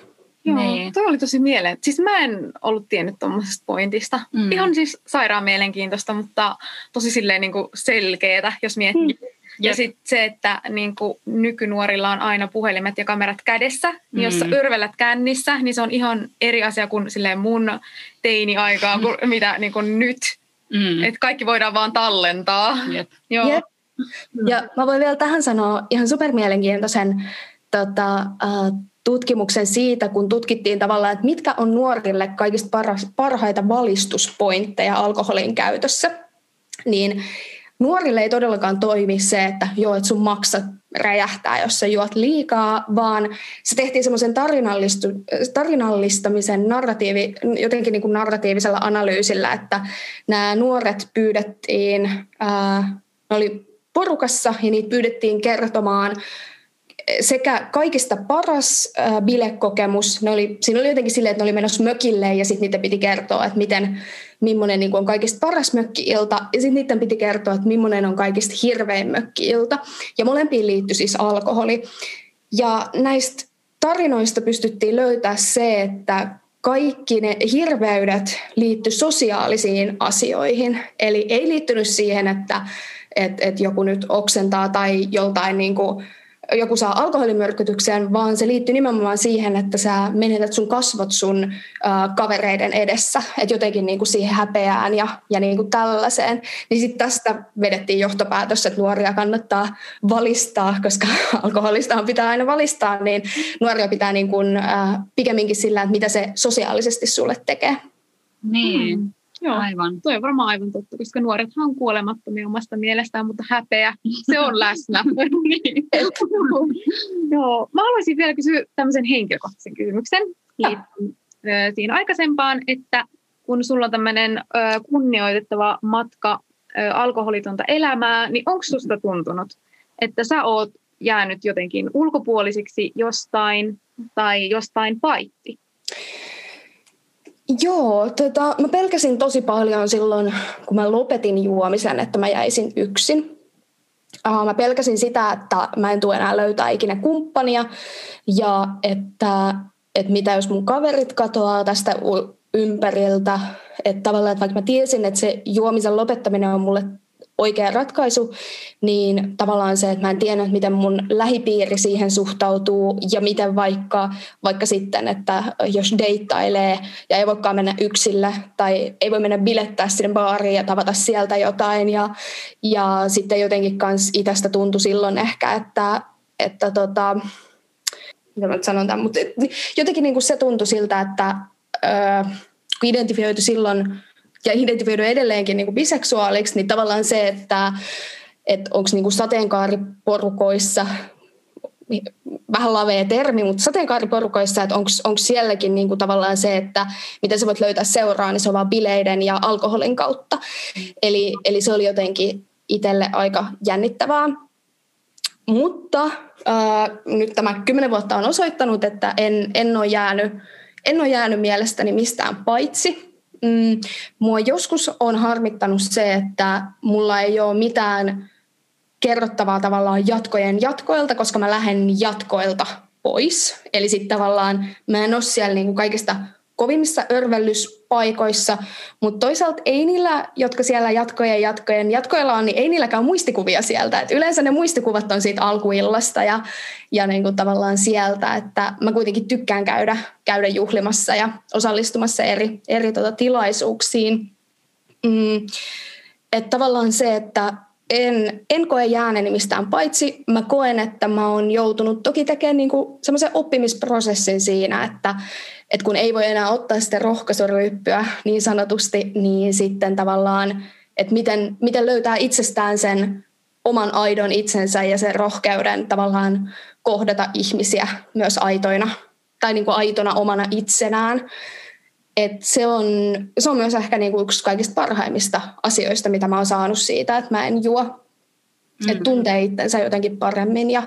Joo, niin. Toi oli tosi mielenkiintoista. Siis mä en ollut tiennyt tuommoisesta pointista. Mm. Ihan siis sairaan mielenkiintoista, mutta tosi silleen niin kuin selkeätä, jos miettii. Mm. Ja sitten se, että niin kuin nykynuorilla on aina puhelimet ja kamerat kädessä, niin mm. jos sä örvelät kännissä, niin se on ihan eri asia kuin silleen mun teini-aikaa, kuin mm. mitä niin kuin nyt. Mm. Että kaikki voidaan vaan tallentaa. Yep. Joo. Yep. Ja mä voin vielä tähän sanoa ihan supermielenkiintoisen tota, äh, tutkimuksen siitä, kun tutkittiin tavallaan, että mitkä on nuorille kaikista paras, parhaita valistuspointteja alkoholin käytössä, niin nuorille ei todellakaan toimi se, että joo, että sun maksat räjähtää, jos sä juot liikaa, vaan se tehtiin semmoisen tarinallistamisen narratiivi, jotenkin niin kuin narratiivisella analyysillä, että nämä nuoret pyydettiin, ää, ne oli porukassa ja niitä pyydettiin kertomaan sekä kaikista paras ää, bilekokemus, ne oli, siinä oli jotenkin silleen, että ne oli menossa mökille ja sitten niitä piti kertoa, että miten millainen niin kuin on kaikista paras mökki-ilta, ja sitten niiden piti kertoa, että millainen on kaikista hirvein mökki-ilta. Ja molempiin liittyi siis alkoholi. Ja näistä tarinoista pystyttiin löytää se, että kaikki ne hirveydet liittyi sosiaalisiin asioihin. Eli ei liittynyt siihen, että et, et joku nyt oksentaa tai joltain niin kuin joku saa alkoholimyrkytykseen, vaan se liittyy nimenomaan siihen, että sä menetät sun kasvot sun ä, kavereiden edessä, että jotenkin niinku siihen häpeään ja, ja niinku tällaiseen. Niin sitten tästä vedettiin johtopäätös, että nuoria kannattaa valistaa, koska alkoholista pitää aina valistaa, niin nuoria pitää niinku, ä, pikemminkin sillä, että mitä se sosiaalisesti sulle tekee. Niin. Mm. Joo, aivan. Tuo on varmaan aivan totta, koska nuorethan on kuolemattomia omasta mielestään, mutta häpeä, se on läsnä. Niin. Joo, mä haluaisin vielä kysyä tämmöisen henkilökohtaisen kysymyksen liittyen siihen aikaisempaan, että kun sulla on tämmöinen kunnioitettava matka alkoholitonta elämää, niin onko susta tuntunut, että sä oot jäänyt jotenkin ulkopuolisiksi jostain tai jostain paitsi? Joo, tota, mä pelkäsin tosi paljon silloin, kun mä lopetin juomisen, että mä jäisin yksin. Uh, mä pelkäsin sitä, että mä en tule enää löytää ikinä kumppania ja että, että mitä jos mun kaverit katoaa tästä ympäriltä. Että tavallaan, että vaikka mä tiesin, että se juomisen lopettaminen on mulle oikea ratkaisu, niin tavallaan se, että mä en tiedä, miten mun lähipiiri siihen suhtautuu ja miten vaikka, vaikka sitten, että jos deittailee ja ei voikaan mennä yksillä tai ei voi mennä bilettää sinne baariin ja tavata sieltä jotain ja, ja sitten jotenkin kans itästä tuntui silloin ehkä, että, että tota, mitä mä nyt sanon tämän, mutta jotenkin niin kuin se tuntui siltä, että öö, kun identifioitu silloin ja identifioidu edelleenkin niin kuin biseksuaaliksi, niin tavallaan se, että, että onko niin kuin sateenkaariporukoissa, vähän lavea termi, mutta sateenkaariporukoissa, että onko, onko sielläkin niin kuin tavallaan se, että mitä sä voit löytää seuraa, niin se on vaan bileiden ja alkoholin kautta. Eli, eli se oli jotenkin itselle aika jännittävää. Mutta äh, nyt tämä kymmenen vuotta on osoittanut, että en, en ole jäänyt, en ole jäänyt mielestäni mistään paitsi. Mm, mua joskus on harmittanut se, että mulla ei ole mitään kerrottavaa tavallaan jatkojen jatkoilta, koska mä lähden jatkoilta pois. Eli sitten tavallaan mä en ole siellä niinku kaikista kovimmissa örvellyspaikoissa, mutta toisaalta ei niillä, jotka siellä jatkojen jatkojen jatkoilla on, niin ei niilläkään muistikuvia sieltä. Et yleensä ne muistikuvat on siitä alkuillasta ja, ja niinku tavallaan sieltä, että mä kuitenkin tykkään käydä, käydä juhlimassa ja osallistumassa eri, eri tota tilaisuuksiin. Mm, et tavallaan se, että En, en koe jääneeni mistään paitsi. Mä koen, että mä oon joutunut toki tekemään niinku semmoisen oppimisprosessin siinä, että et kun ei voi enää ottaa sitä rohkaisuryyppyä niin sanotusti, niin sitten tavallaan, että miten, miten löytää itsestään sen oman aidon itsensä ja sen rohkeuden tavallaan kohdata ihmisiä myös aitoina tai niinku aitona omana itsenään. Et se on, se on myös ehkä niinku yksi kaikista parhaimmista asioista, mitä mä oon saanut siitä, että mä en juo. Mm-hmm. Että tuntee itsensä jotenkin paremmin ja,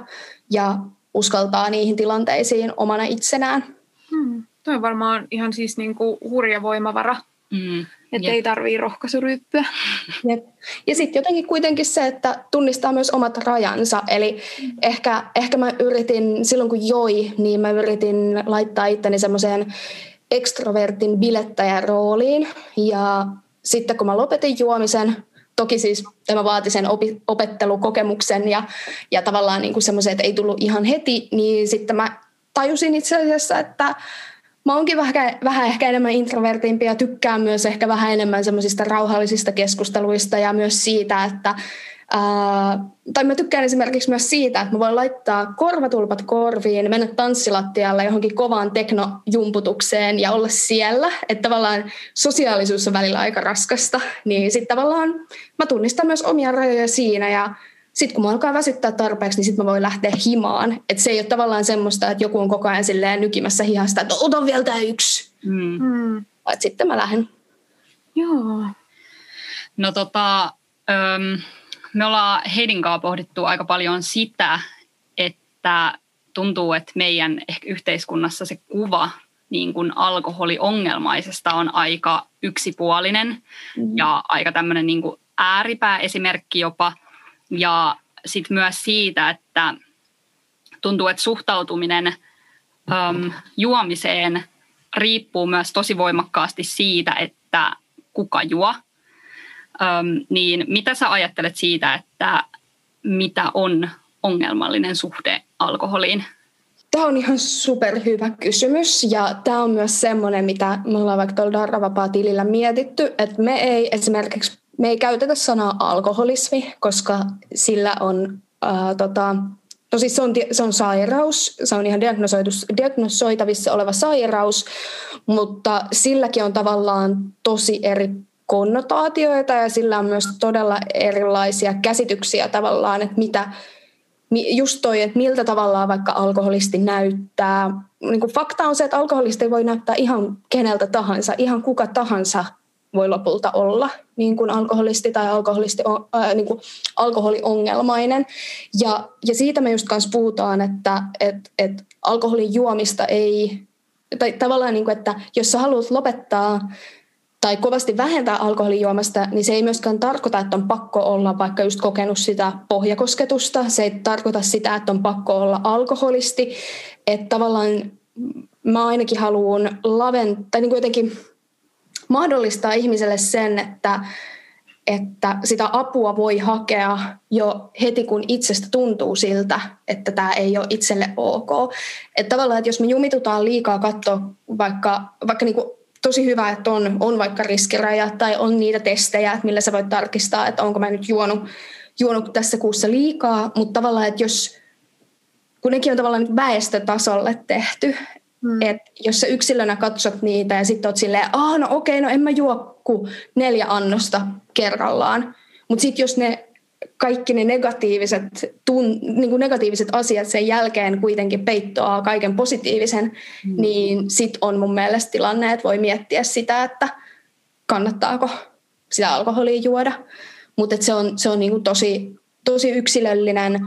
ja uskaltaa niihin tilanteisiin omana itsenään. Hmm. Tuo on varmaan ihan siis niinku hurja voimavara, mm, että ei tarvii rohkaisuryyppyä. Jep. Ja sitten jotenkin kuitenkin se, että tunnistaa myös omat rajansa. Eli mm. ehkä, ehkä mä yritin, silloin kun joi, niin mä yritin laittaa itteni semmoiseen ekstrovertin bilettäjän rooliin, ja sitten kun mä lopetin juomisen, toki siis tämä vaati sen opi, opettelukokemuksen ja, ja tavallaan niin kuin semmoisen, että ei tullut ihan heti, niin sitten mä tajusin itse asiassa, että mä oonkin vähän, vähän ehkä enemmän introvertimpi ja tykkään myös ehkä vähän enemmän semmoisista rauhallisista keskusteluista ja myös siitä, että Äh, tai mä tykkään esimerkiksi myös siitä, että mä voin laittaa korvatulpat korviin, mennä tanssilattialle johonkin kovaan teknojumputukseen ja olla siellä. Että tavallaan sosiaalisuus on välillä aika raskasta, niin sitten tavallaan mä tunnistan myös omia rajoja siinä ja sitten kun mä alkaa väsyttää tarpeeksi, niin sitten mä voin lähteä himaan. Että se ei ole tavallaan semmoista, että joku on koko ajan silleen nykimässä hihasta, että ota vielä tää yksi. Mm. Että sitten mä lähden. Joo. No tota... Um... Me ollaan Heidin kanssa pohdittu aika paljon sitä, että tuntuu, että meidän ehkä yhteiskunnassa se kuva niin kuin alkoholiongelmaisesta on aika yksipuolinen mm-hmm. ja aika tämmöinen niin kuin ääripää esimerkki jopa. Ja sitten myös siitä, että tuntuu, että suhtautuminen äm, juomiseen riippuu myös tosi voimakkaasti siitä, että kuka juo. Öm, niin mitä sä ajattelet siitä, että mitä on ongelmallinen suhde alkoholiin? Tämä on ihan superhyvä kysymys ja tämä on myös semmoinen, mitä me ollaan vaikka tuolla Darravapaa-tilillä mietitty, että me ei esimerkiksi, me ei käytetä sanaa alkoholismi, koska sillä on, ää, tota, no siis se on, se on sairaus, se on ihan diagnosoitavissa oleva sairaus, mutta silläkin on tavallaan tosi eri konnotaatioita ja sillä on myös todella erilaisia käsityksiä tavallaan, että mitä, just toi, että miltä tavallaan vaikka alkoholisti näyttää. Niin kuin fakta on se, että alkoholisti voi näyttää ihan keneltä tahansa, ihan kuka tahansa voi lopulta olla niin kuin alkoholisti tai alkoholisti, ää, niin kuin alkoholiongelmainen. Ja, ja siitä me just kanssa puhutaan, että et, et alkoholin juomista ei, tai tavallaan niin kuin, että jos sä haluat lopettaa tai kovasti vähentää alkoholijuomasta, niin se ei myöskään tarkoita, että on pakko olla vaikka just kokenut sitä pohjakosketusta. Se ei tarkoita sitä, että on pakko olla alkoholisti. Että tavallaan mä ainakin haluan laventaa, tai niin kuin jotenkin mahdollistaa ihmiselle sen, että, että sitä apua voi hakea jo heti, kun itsestä tuntuu siltä, että tämä ei ole itselle ok. Että tavallaan, että jos me jumitutaan liikaa katsoa, vaikka, vaikka niin kuin tosi hyvä, että on, on vaikka riskirajat tai on niitä testejä, että millä sä voit tarkistaa, että onko mä nyt juonut, juonut tässä kuussa liikaa, mutta tavallaan, että jos, kun nekin on tavallaan väestötasolle tehty, mm. että jos sä yksilönä katsot niitä ja sitten oot silleen, aah no okei, no en mä juo kuin neljä annosta kerrallaan, mutta sitten jos ne kaikki ne negatiiviset, tun, niin kuin negatiiviset asiat sen jälkeen kuitenkin peittoaa kaiken positiivisen, mm. niin sitten on mun mielestä tilanne, että voi miettiä sitä, että kannattaako sitä alkoholia juoda, mutta se on, se on niin kuin tosi, tosi yksilöllinen,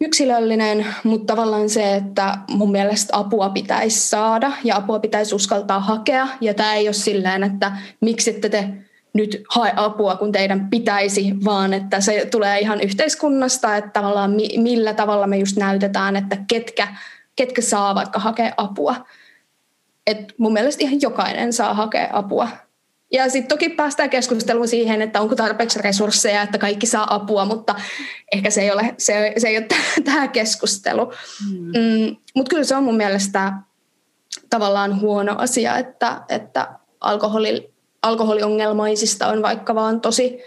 yksilöllinen, mutta tavallaan se, että mun mielestä apua pitäisi saada ja apua pitäisi uskaltaa hakea. Ja tämä ei ole silleen, että miksi ette te nyt hae apua, kun teidän pitäisi, vaan että se tulee ihan yhteiskunnasta, että tavallaan millä tavalla me just näytetään, että ketkä, ketkä saa vaikka hakea apua. Et mun mielestä ihan jokainen saa hakea apua. Ja sitten toki päästään keskusteluun siihen, että onko tarpeeksi resursseja, että kaikki saa apua, mutta ehkä se ei ole, se, se ei ole tämä keskustelu. Mm. Mm, mutta kyllä se on mun mielestä tavallaan huono asia, että, että alkoholi, alkoholiongelmaisista on vaikka vaan tosi,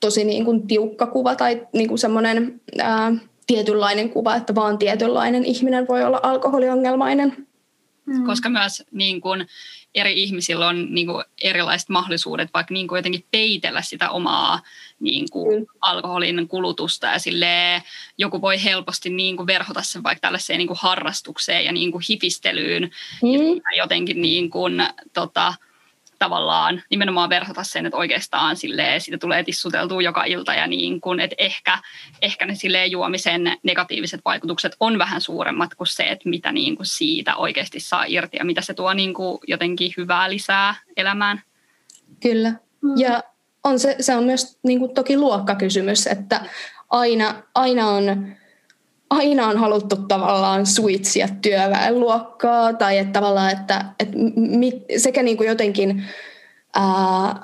tosi niin kuin tiukka kuva tai niin kuin semmoinen ää, tietynlainen kuva, että vaan tietynlainen ihminen voi olla alkoholiongelmainen. Mm. Koska myös niin kuin eri ihmisillä on niin kuin erilaiset mahdollisuudet vaikka niin kuin jotenkin peitellä sitä omaa niin kuin mm. alkoholin kulutusta ja silleen, joku voi helposti niin kuin verhota sen vaikka tällaiseen niin kuin harrastukseen ja niin kuin hifistelyyn mm. ja jotenkin niin kuin, tota, tavallaan nimenomaan verhota sen, että oikeastaan silleen, siitä tulee tissuteltua joka ilta ja niin kuin, että ehkä, ehkä ne silleen juomisen negatiiviset vaikutukset on vähän suuremmat kuin se, että mitä niin kuin siitä oikeasti saa irti ja mitä se tuo niin kuin jotenkin hyvää lisää elämään. Kyllä. Ja on se, se on myös niin kuin toki luokkakysymys, että aina, aina on... Aina on haluttu tavallaan suitsia työväenluokkaa tai että tavallaan, että, että mit, sekä niin kuin jotenkin, ää,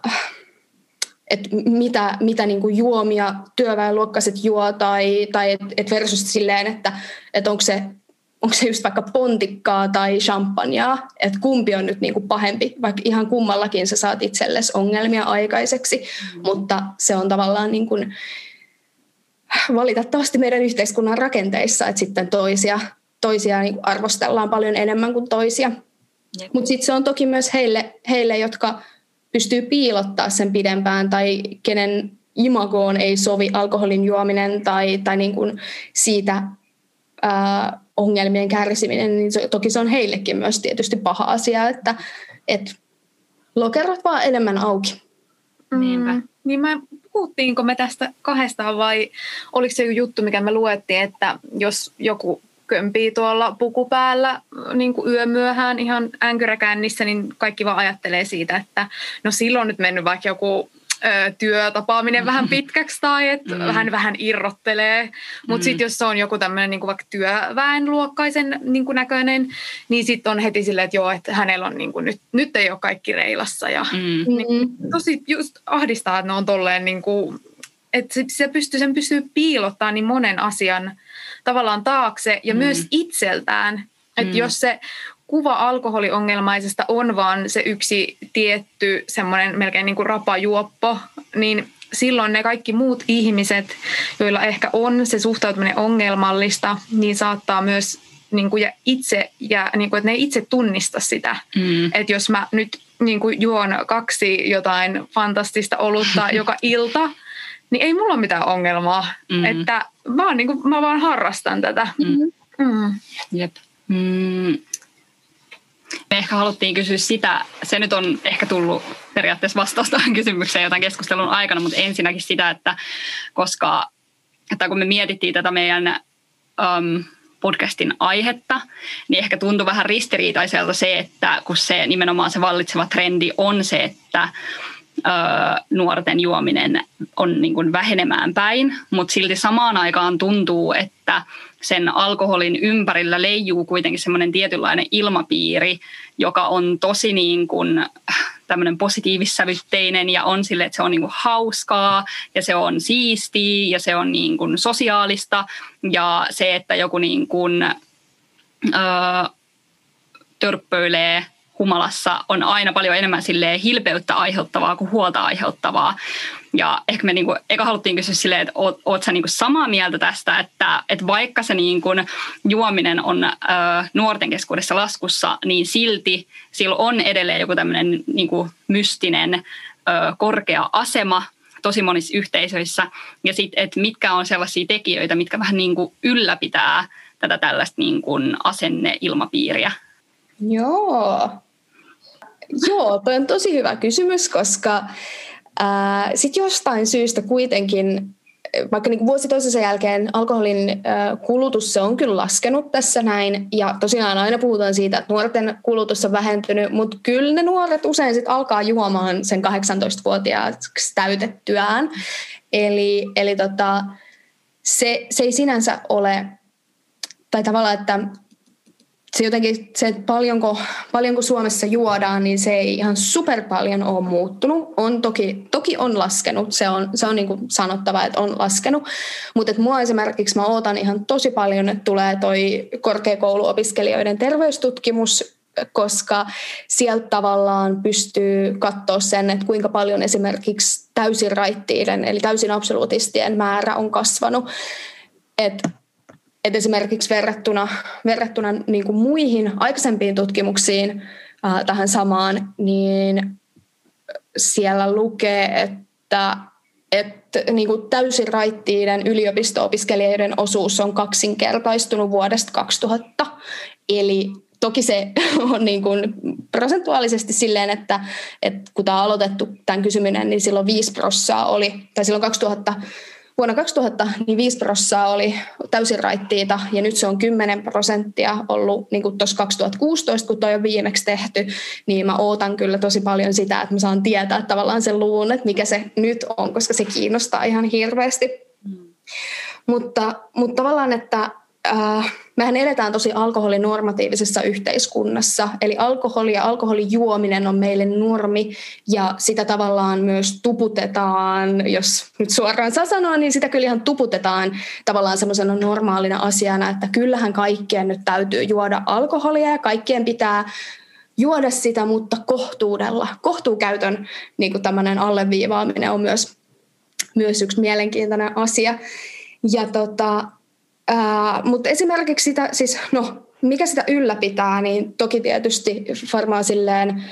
että mitä, mitä niin kuin juomia työväenluokkaiset juo tai, tai että et versus silleen, että, että onko se, onko se just vaikka pontikkaa tai champanjaa, että kumpi on nyt niin kuin pahempi, vaikka ihan kummallakin sä saat itsellesi ongelmia aikaiseksi, mm. mutta se on tavallaan niin kuin valitettavasti meidän yhteiskunnan rakenteissa, että sitten toisia, toisia niin kuin arvostellaan paljon enemmän kuin toisia. Mutta sitten se on toki myös heille, heille, jotka pystyy piilottaa sen pidempään tai kenen imagoon ei sovi alkoholin juominen tai, tai niin kuin siitä ää, ongelmien kärsiminen, niin se, toki se on heillekin myös tietysti paha asia, että et lokerot vaan enemmän auki. Mm. Niinpä. Niin mä... Puhuttiinko me tästä kahdestaan vai oliko se juttu, mikä me luettiin, että jos joku kömpii tuolla pukupäällä niin kuin yömyöhään ihan änkyräkännissä, niin kaikki vaan ajattelee siitä, että no silloin nyt mennyt vaikka joku ö, työtapaaminen mm-hmm. vähän pitkäksi tai että mm-hmm. vähän, vähän irrottelee. Mutta mm-hmm. sitten jos se on joku tämmöinen niin kuin vaikka työväenluokkaisen niin kuin näköinen, niin sitten on heti silleen, että joo, että hänellä on niin kuin nyt, nyt ei ole kaikki reilassa. Ja, mm-hmm. niin, tosi just ahdistaa, että ne on tolleen niin kuin, että se pystyy, sen pystyy piilottamaan niin monen asian tavallaan taakse ja mm-hmm. myös itseltään. Että mm-hmm. jos se kuva alkoholiongelmaisesta on vaan se yksi tietty semmoinen melkein niin kuin rapajuoppo, niin silloin ne kaikki muut ihmiset, joilla ehkä on se suhtautuminen ongelmallista, niin saattaa myös niin kuin ja itse, ja, niin kuin, että ne ei itse tunnista sitä. Mm. Että jos mä nyt niin kuin juon kaksi jotain fantastista olutta joka ilta, niin ei mulla ole mitään ongelmaa. Mm. Että mä, niin kuin, mä vaan harrastan tätä. Mm. Mm. Jep. Mm. Me ehkä haluttiin kysyä sitä, se nyt on ehkä tullut periaatteessa vastausta kysymykseen jotain keskustelun aikana, mutta ensinnäkin sitä, että koska että kun me mietittiin tätä meidän äm, podcastin aihetta, niin ehkä tuntui vähän ristiriitaiselta se, että kun se nimenomaan se vallitseva trendi on se, että Öö, nuorten juominen on niin kuin vähenemään päin, mutta silti samaan aikaan tuntuu, että sen alkoholin ympärillä leijuu kuitenkin semmoinen tietynlainen ilmapiiri, joka on tosi niin kuin tämmöinen positiivissävytteinen ja on sille, että se on niin kuin hauskaa ja se on siistiä ja se on niin kuin sosiaalista ja se, että joku niin kuin, öö, törppöilee humalassa on aina paljon enemmän silleen hilpeyttä aiheuttavaa kuin huolta aiheuttavaa. Ja ehkä me niinku, eka haluttiin kysyä silleen, että oot, oot sä niinku samaa mieltä tästä, että et vaikka se niinku juominen on ö, nuorten keskuudessa laskussa, niin silti sillä on edelleen joku tämmöinen niinku mystinen ö, korkea asema tosi monissa yhteisöissä. Ja sitten, että mitkä on sellaisia tekijöitä, mitkä vähän niinku ylläpitää tätä tällaista niinku asenneilmapiiriä. Joo. Joo, toi on tosi hyvä kysymys, koska ää, sit jostain syystä kuitenkin, vaikka niin vuosi toisensa jälkeen alkoholin ää, kulutus se on kyllä laskenut tässä näin, ja tosiaan aina puhutaan siitä, että nuorten kulutus on vähentynyt, mutta kyllä ne nuoret usein sit alkaa juomaan sen kahdeksantoistavuotiaaksi täytettyään, eli, eli tota, se, se ei sinänsä ole, tai tavallaan, että se jotenkin, se, että paljonko, paljonko Suomessa juodaan, niin se ei ihan super paljon ole muuttunut. On toki, toki on laskenut, se on, se on niin kuin sanottava, että on laskenut. Mutta minua esimerkiksi mä ootan ihan tosi paljon, että tulee toi korkeakouluopiskelijoiden terveystutkimus, koska sieltä tavallaan pystyy katsoa sen, että kuinka paljon esimerkiksi täysin raittiiden, eli täysin absoluutistien määrä on kasvanut. Että Et esimerkiksi verrattuna, verrattuna niin kuin muihin aikaisempiin tutkimuksiin äh, tähän samaan, niin siellä lukee, että, että niin kuin täysin raittiiden yliopisto-opiskelijoiden osuus on kaksinkertaistunut vuodesta kaksituhatta. Eli toki se on niin kuin prosentuaalisesti silleen, että, että kun tämä on aloitettu tämän kysyminen, niin silloin viisi prosenttia oli, tai silloin kaksituhatta. Vuonna kaksituhatta niin viisi prosenttia oli täysin raittiita ja nyt se on kymmenen prosenttia ollut niin kuin tuossa kaksituhattakuusitoista, kun toi on viimeksi tehty, niin mä ootan kyllä tosi paljon sitä, että mä saan tietää tavallaan sen luvun, että mikä se nyt on, koska se kiinnostaa ihan hirveästi. Mm. Mutta, mutta tavallaan, että äh, mehän eletään tosi alkoholinormatiivisessa yhteiskunnassa, eli alkoholi ja alkoholijuominen on meille normi, ja sitä tavallaan myös tuputetaan, jos nyt suoraan saa sanoa, niin sitä kyllä ihan tuputetaan tavallaan semmoisena normaalina asiana, että kyllähän kaikkien nyt täytyy juoda alkoholia, ja kaikkien pitää juoda sitä, mutta kohtuudella. Kohtuukäytön niin kuin tämmöinen alleviivaaminen on myös, myös yksi mielenkiintoinen asia, ja tota... Uh, mutta esimerkiksi sitä, siis, no, mikä sitä ylläpitää, niin toki tietysti varmaan silleen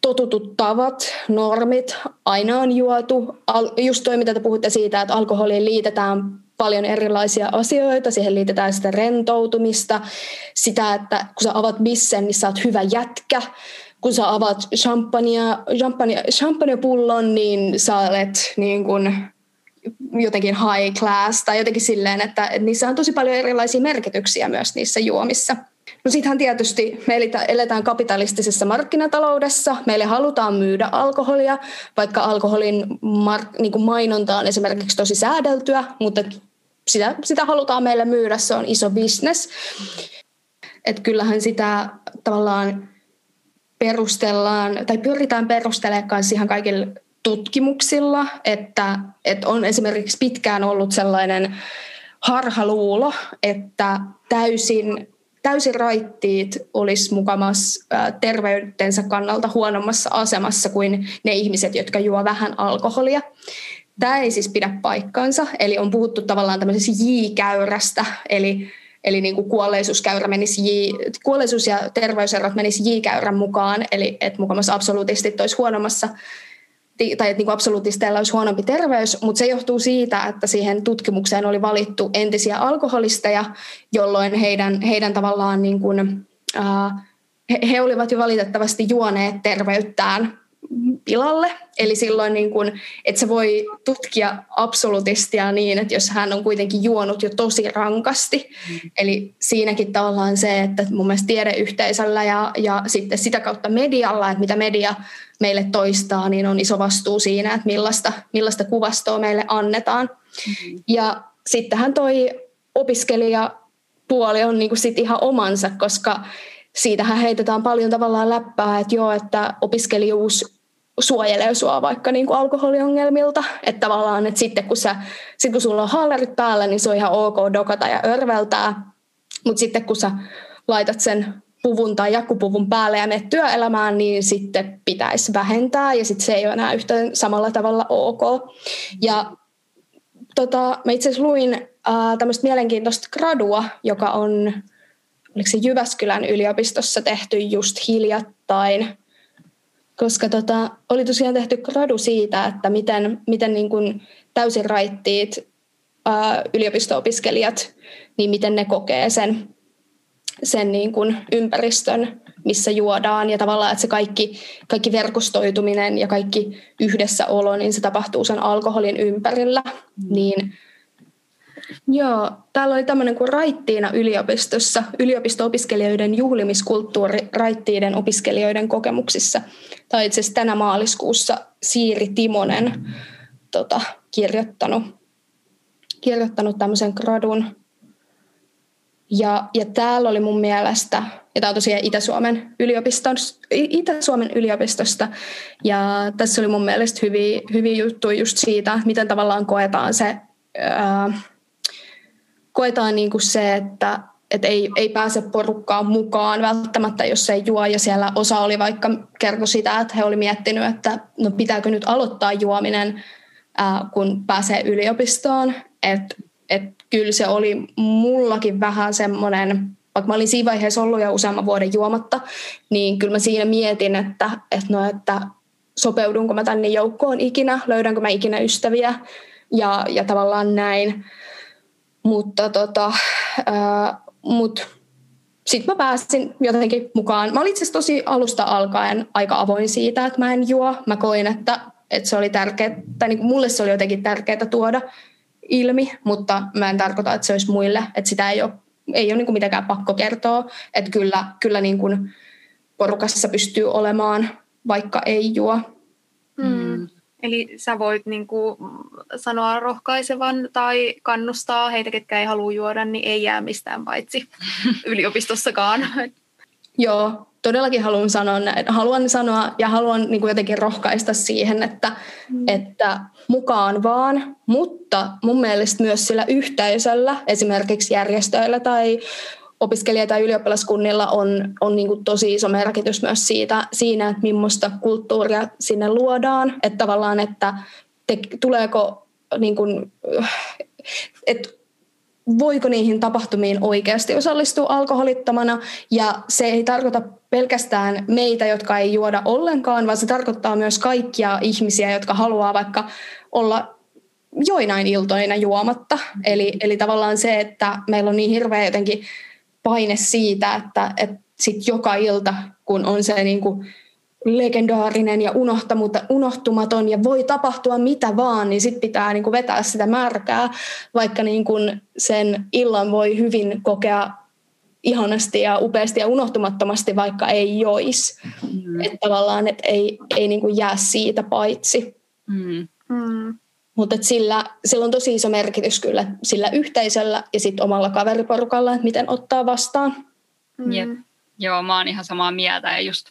totutut tavat, normit, aina on juotu. Al- just toi, mitä te puhutte siitä, että alkoholiin liitetään paljon erilaisia asioita, siihen liitetään sitä rentoutumista, sitä, että kun sä avaat bissen, niin sä oot hyvä jätkä. Kun sä avaat champagnea, champagne, champagnepullon, niin sä olet niin kuin jotenkin high class tai jotenkin silleen, että niissä on tosi paljon erilaisia merkityksiä myös niissä juomissa. No siitähän tietysti me eletään kapitalistisessa markkinataloudessa, meille halutaan myydä alkoholia, vaikka alkoholin mark- niin kuin mainonta on esimerkiksi tosi säädeltyä, mutta sitä, sitä halutaan meille myydä, se on iso business. Että kyllähän sitä tavallaan perustellaan tai pyritään perustelemaan kanssa ihan kaikille tutkimuksilla, että, että on esimerkiksi pitkään ollut sellainen harhaluulo, että täysin, täysin raittiit olisi mukamas terveytensä kannalta huonommassa asemassa kuin ne ihmiset, jotka juo vähän alkoholia. Tämä ei siis pidä paikkaansa, eli on puhuttu tavallaan tämmöisestä J-käyrästä, eli Eli niin kuin kuolleisuuskäyrä menisi, kuolleisuus- ja terveyserot menisi J-käyrän mukaan, eli että mukamassa absoluutistit olisi huonommassa tai että niin absoluutisteilla olisi huonompi terveys, mutta se johtuu siitä, että siihen tutkimukseen oli valittu entisiä alkoholisteja, jolloin heidän, heidän tavallaan, niin kuin, äh, he, he olivat jo valitettavasti juoneet terveyttään pilalle. Eli silloin, niin kuin, että se voi tutkia absolutistia niin, että jos hän on kuitenkin juonut jo tosi rankasti. Mm. Eli siinäkin tavallaan se, että mun mielestä tiedeyhteisöllä ja, ja sitten sitä kautta medialla, että mitä media meille toistaa, niin on iso vastuu siinä, että millaista, millaista kuvastoa meille annetaan. Mm-hmm. Ja sittenhän toi opiskelijapuoli on niinku sit ihan omansa, koska siitähän heitetään paljon tavallaan läppää, että joo, että opiskelijuus suojelee sua vaikka niin kuin alkoholiongelmilta. Että tavallaan, että sitten kun, sä, sit kun sulla on haalarit päällä, niin se on ihan ok dokata ja örveltää. Mutta sitten kun sä laitat sen puvun tai jakkupuvun päälle ja menet työelämään, niin sitten pitäisi vähentää. Ja sitten se ei ole enää yhtä samalla tavalla ok. Ja tota, mä itse asiassa luin äh, tämmöistä mielenkiintoista gradua, joka on... Oliko se Jyväskylän yliopistossa tehty just hiljattain, koska tota, oli tosiaan tehty gradu siitä, että miten, miten niin kuin täysin raittiit ää, yliopisto-opiskelijat, niin miten ne kokee sen, sen niin kuin ympäristön, missä juodaan. Ja tavallaan, että se kaikki, kaikki verkostoituminen ja kaikki yhdessäolo, niin se tapahtuu sen alkoholin ympärillä, niin... Joo, täällä oli tämmöinen kuin raittiina yliopistossa, yliopisto-opiskelijoiden juhlimiskulttuuri raittiiden opiskelijoiden kokemuksissa. Tämä on itse asiassa tänä maaliskuussa Siiri Timonen tota, kirjoittanut, kirjoittanut tämmöisen gradun. Ja, ja täällä oli mun mielestä, ja tämä on tosiaan Itä-Suomen yliopistosta, Itä-Suomen yliopistosta, ja tässä oli mun mielestä hyviä, hyviä juttuja just siitä, miten tavallaan koetaan se... Ää, Koetaan niin kuin se, että, että ei, ei pääse porukkaan mukaan välttämättä, jos se ei juo. Ja siellä osa oli vaikka kertoi sitä, että he oli miettinyt, että no pitääkö nyt aloittaa juominen, ää, kun pääsee yliopistoon. Että et kyllä se oli mullakin vähän semmoinen, vaikka mä olin siinä vaiheessa ollut jo useamman vuoden juomatta, niin kyllä mä siinä mietin, että, että, no, että sopeudunko mä tänne joukkoon ikinä, löydänkö mä ikinä ystäviä ja, ja tavallaan näin. Mutta tota, mut sitten mä pääsin jotenkin mukaan. Mä olin itse asiassa tosi alusta alkaen aika avoin siitä, että mä en juo. Mä koin, että, että se oli tärkeää, tai niin kuin mulle se oli jotenkin tärkeää tuoda ilmi, mutta mä en tarkoita, että se olisi muille. Että sitä ei ole, ei ole niin kuin mitenkään pakko kertoa. Että kyllä, kyllä niin kuin porukassa pystyy olemaan, vaikka ei juo. Mm. Eli sä voit niin kuin sanoa rohkaisevan tai kannustaa heitä, ketkä ei halua juoda, niin ei jää mistään paitsi yliopistossakaan. Joo, todellakin haluan sanoa, haluan sanoa ja haluan niin kuin jotenkin rohkaista siihen, että, mm. että mukaan vaan, mutta mun mielestä myös sillä yhteisöllä, esimerkiksi järjestöillä tai opiskelija- tai ylioppilaskunnilla on, on niin kuin tosi iso merkitys myös siitä, siinä, että millaista kulttuuria sinne luodaan. Että tavallaan, että te, tuleeko, niin kuin, että voiko niihin tapahtumiin oikeasti osallistua alkoholittomana. Ja se ei tarkoita pelkästään meitä, jotka ei juoda ollenkaan, vaan se tarkoittaa myös kaikkia ihmisiä, jotka haluaa vaikka olla joinain iltoina juomatta. Eli, eli tavallaan se, että meillä on niin hirveä jotenkin... paine siitä, että, että sit joka ilta, kun on se niin kuin legendaarinen ja unohtumaton ja voi tapahtua mitä vaan, niin sit pitää niin kuin vetää sitä märkää, vaikka niin kuin sen illan voi hyvin kokea ihanasti ja upeasti ja unohtumattomasti, vaikka ei jois. Mm. Että tavallaan et ei, ei niin kuin jää siitä paitsi. Mm. Mm. Mutta sillä, sillä on tosi iso merkitys kyllä sillä yhteisöllä ja sitten omalla kaveriporukalla, että miten ottaa vastaan. Mm. Jep. Joo, mä oon ihan samaa mieltä ja just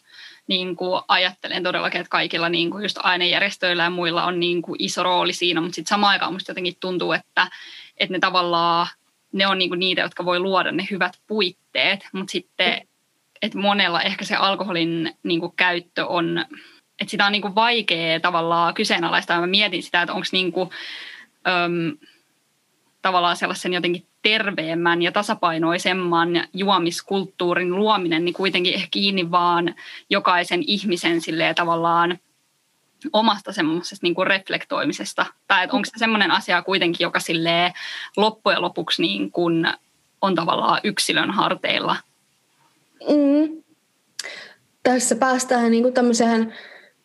niin kuin ajattelen todellakin, että kaikilla niin kuin just ainejärjestöillä ja muilla on niin kuin iso rooli siinä, mutta sitten samaan aikaan musta jotenkin tuntuu, että, että ne tavallaan, ne on niin kuin niitä, jotka voi luoda ne hyvät puitteet, mutta sitten, että monella ehkä se alkoholin niin kuin käyttö on... Että sitä on niinku vaikea tavallaan kyseenalaistaa. Mä mietin sitä, että onko niinku, tavallaan sellaisen jotenkin terveemmän ja tasapainoisemman juomiskulttuurin luominen niin kuitenkin ehkä kiinni vaan jokaisen ihmisen silleen tavallaan omasta semmoisesta niinku reflektoimisesta. Tai että onko se semmoinen asia kuitenkin, joka silleen loppujen lopuksi niin kun on tavallaan yksilön harteilla. Mm. Tässä päästään niinku tämmöiseen...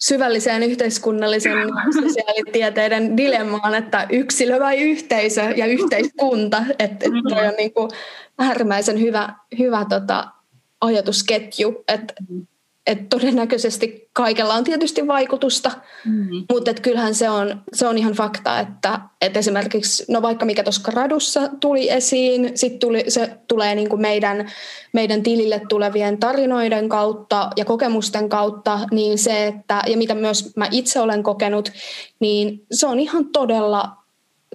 syvälliseen yhteiskunnallisen sosiaalitieteiden dilemmaan, että yksilö vai yhteisö ja yhteiskunta. Että et toi on niinku äärimmäisen hyvä, hyvä tota ajatusketju. Et et todennäköisesti kaikella on tietysti vaikutusta, mm. mutta et kyllähän se on, se on ihan fakta, että et esimerkiksi, no vaikka mikä tuossa gradussa tuli esiin, sit tuli, se tulee niinku meidän, meidän tilille tulevien tarinoiden kautta ja kokemusten kautta, niin se, että, ja mitä myös mä itse olen kokenut, niin se on ihan todella,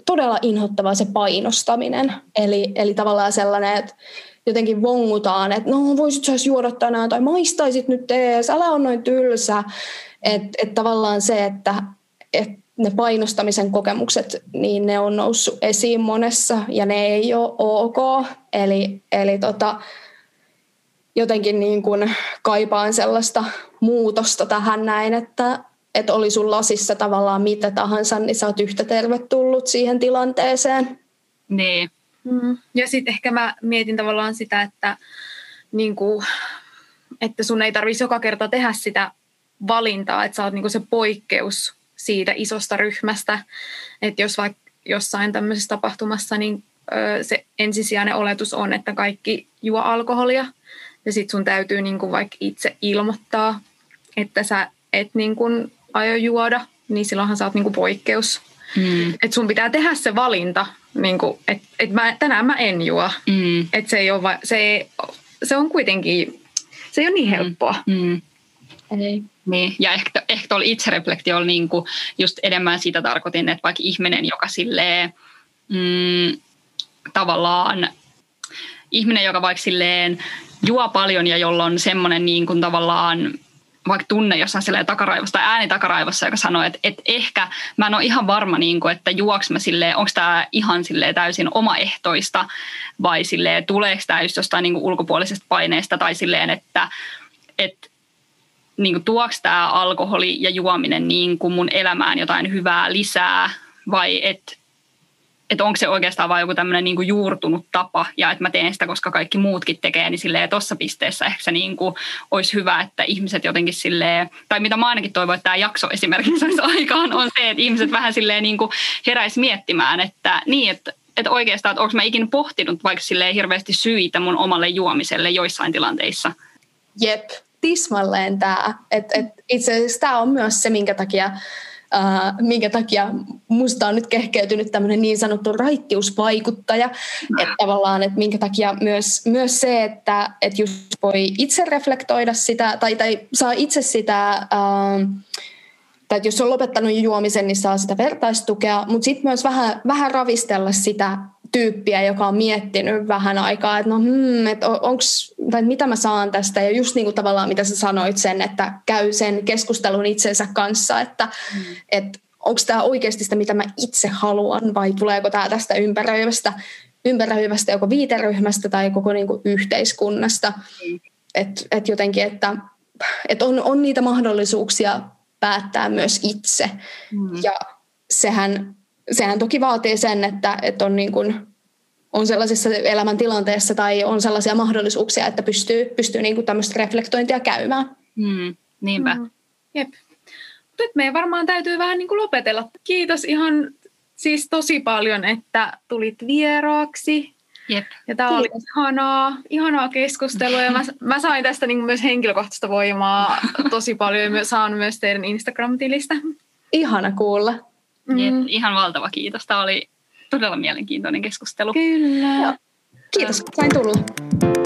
todella inhottavaa se painostaminen, eli, eli tavallaan sellainen, että jotenkin vongutaan, että no voisit sä juoda tänään tai maistaisit nyt ees, älä on noin tylsä. Että et tavallaan se, että et ne painostamisen kokemukset, niin ne on noussut esiin monessa ja ne ei ole ok. Eli, eli tota, jotenkin niin kuin kaipaan sellaista muutosta tähän näin, että et oli sun lasissa tavallaan mitä tahansa, niin sä oot yhtä tervetullut siihen tilanteeseen. Niin. Ja sitten ehkä mä mietin tavallaan sitä, että, niinku, että sun ei tarvitsisi joka kerta tehdä sitä valintaa, että sä oot niinku se poikkeus siitä isosta ryhmästä. Että jos vaikka jossain tämmöisessä tapahtumassa, niin ö, se ensisijainen oletus on, että kaikki juo alkoholia. Ja sitten sun täytyy niinku vaikka itse ilmoittaa, että sä et niinku aio juoda, niin silloinhan sä oot niinku poikkeus. Mm. Että sun pitää tehdä se valinta. Niin kuin, et, et mä, tänään mä en juo. Mm. Et se, ei ole va- se, ei, se on kuitenkin, se ei ole niin helppoa. Mm. Ei. Niin. Ja ehkä, ehkä tuolla itsereflektiolla niin kuin just enemmän sitä tarkoitin, että vaikka ihminen, joka silleen mm, tavallaan, ihminen, joka vaikka silleen juo paljon ja jolla on semmoinen niin kuin tavallaan vaikka tunne jossain silleen takaraivassa tai ääni takaraivassa, joka sanoo, että, että ehkä mä en ole ihan varma, niin kuin, että juoks mä silleen, onko tämä ihan silleen täysin omaehtoista vai silleen, tuleeko tämä just jostain niin kuin ulkopuolisesta paineesta tai silleen, että, että niin kuin, tuoks tämä alkoholi ja juominen niin kuin mun elämään jotain hyvää lisää vai että et onko se oikeastaan vain joku tämmöinen niin kuin juurtunut tapa ja että mä teen sitä, koska kaikki muutkin tekee, niin silleen tuossa pisteessä ehkä se niin kuin olisi hyvä, että ihmiset jotenkin silleen, tai mitä mä ainakin toivon, että tämä jakso esimerkiksi olisi aikaan, on se, että ihmiset vähän silleen niin kuin heräisi miettimään, että niin, että, että oikeastaan, että onko mä ikinä pohtinut vaikka silleen hirveästi syitä mun omalle juomiselle joissain tilanteissa. Jep, tismalleen tämä. Et, et, itse asiassa tämä on myös se, minkä takia... Uh, minkä takia musta on nyt kehkeytynyt tämmöinen niin sanottu raittiusvaikuttaja, että tavallaan, että minkä takia myös, myös se, että et just voi itse reflektoida sitä, tai, tai saa itse sitä, uh, tai että jos on lopettanut juomisen, niin saa sitä vertaistukea, mutta sitten myös vähän, vähän ravistella sitä tyyppiä, joka on miettinyt vähän aikaa, että no hmm, että onks, tai mitä mä saan tästä, ja just niin kuin tavallaan mitä sä sanoit sen, että käy sen keskustelun itsensä kanssa, että mm. et, onko tämä oikeasti sitä, mitä mä itse haluan, vai tuleeko tämä tästä ympäröivästä, ympäröivästä joko viiteryhmästä tai koko niin kuin yhteiskunnasta, mm. että et jotenkin, että et on, on niitä mahdollisuuksia päättää myös itse, mm. ja sehän Sehän toki vaatii sen, että, että on, niin kuin, on sellaisessa elämäntilanteessa tai on sellaisia mahdollisuuksia, että pystyy, pystyy niin kuin tämmöistä reflektointia käymään. Mm, niinpä. Mm. Jep. Nyt meidän varmaan täytyy vähän niin kuin lopetella. Kiitos ihan siis tosi paljon, että tulit vieraaksi. Jep. Ja tämä oli ihanaa, ihanaa keskustelua ja mä, mä sain tästä niin kuin myös henkilökohtaista voimaa tosi paljon ja saan myös teidän Instagram-tilistä. Ihana kuulla. Mm. Ihan valtava kiitos. Tämä oli todella mielenkiintoinen keskustelu. Kyllä. Joo. Kiitos, sain tulla.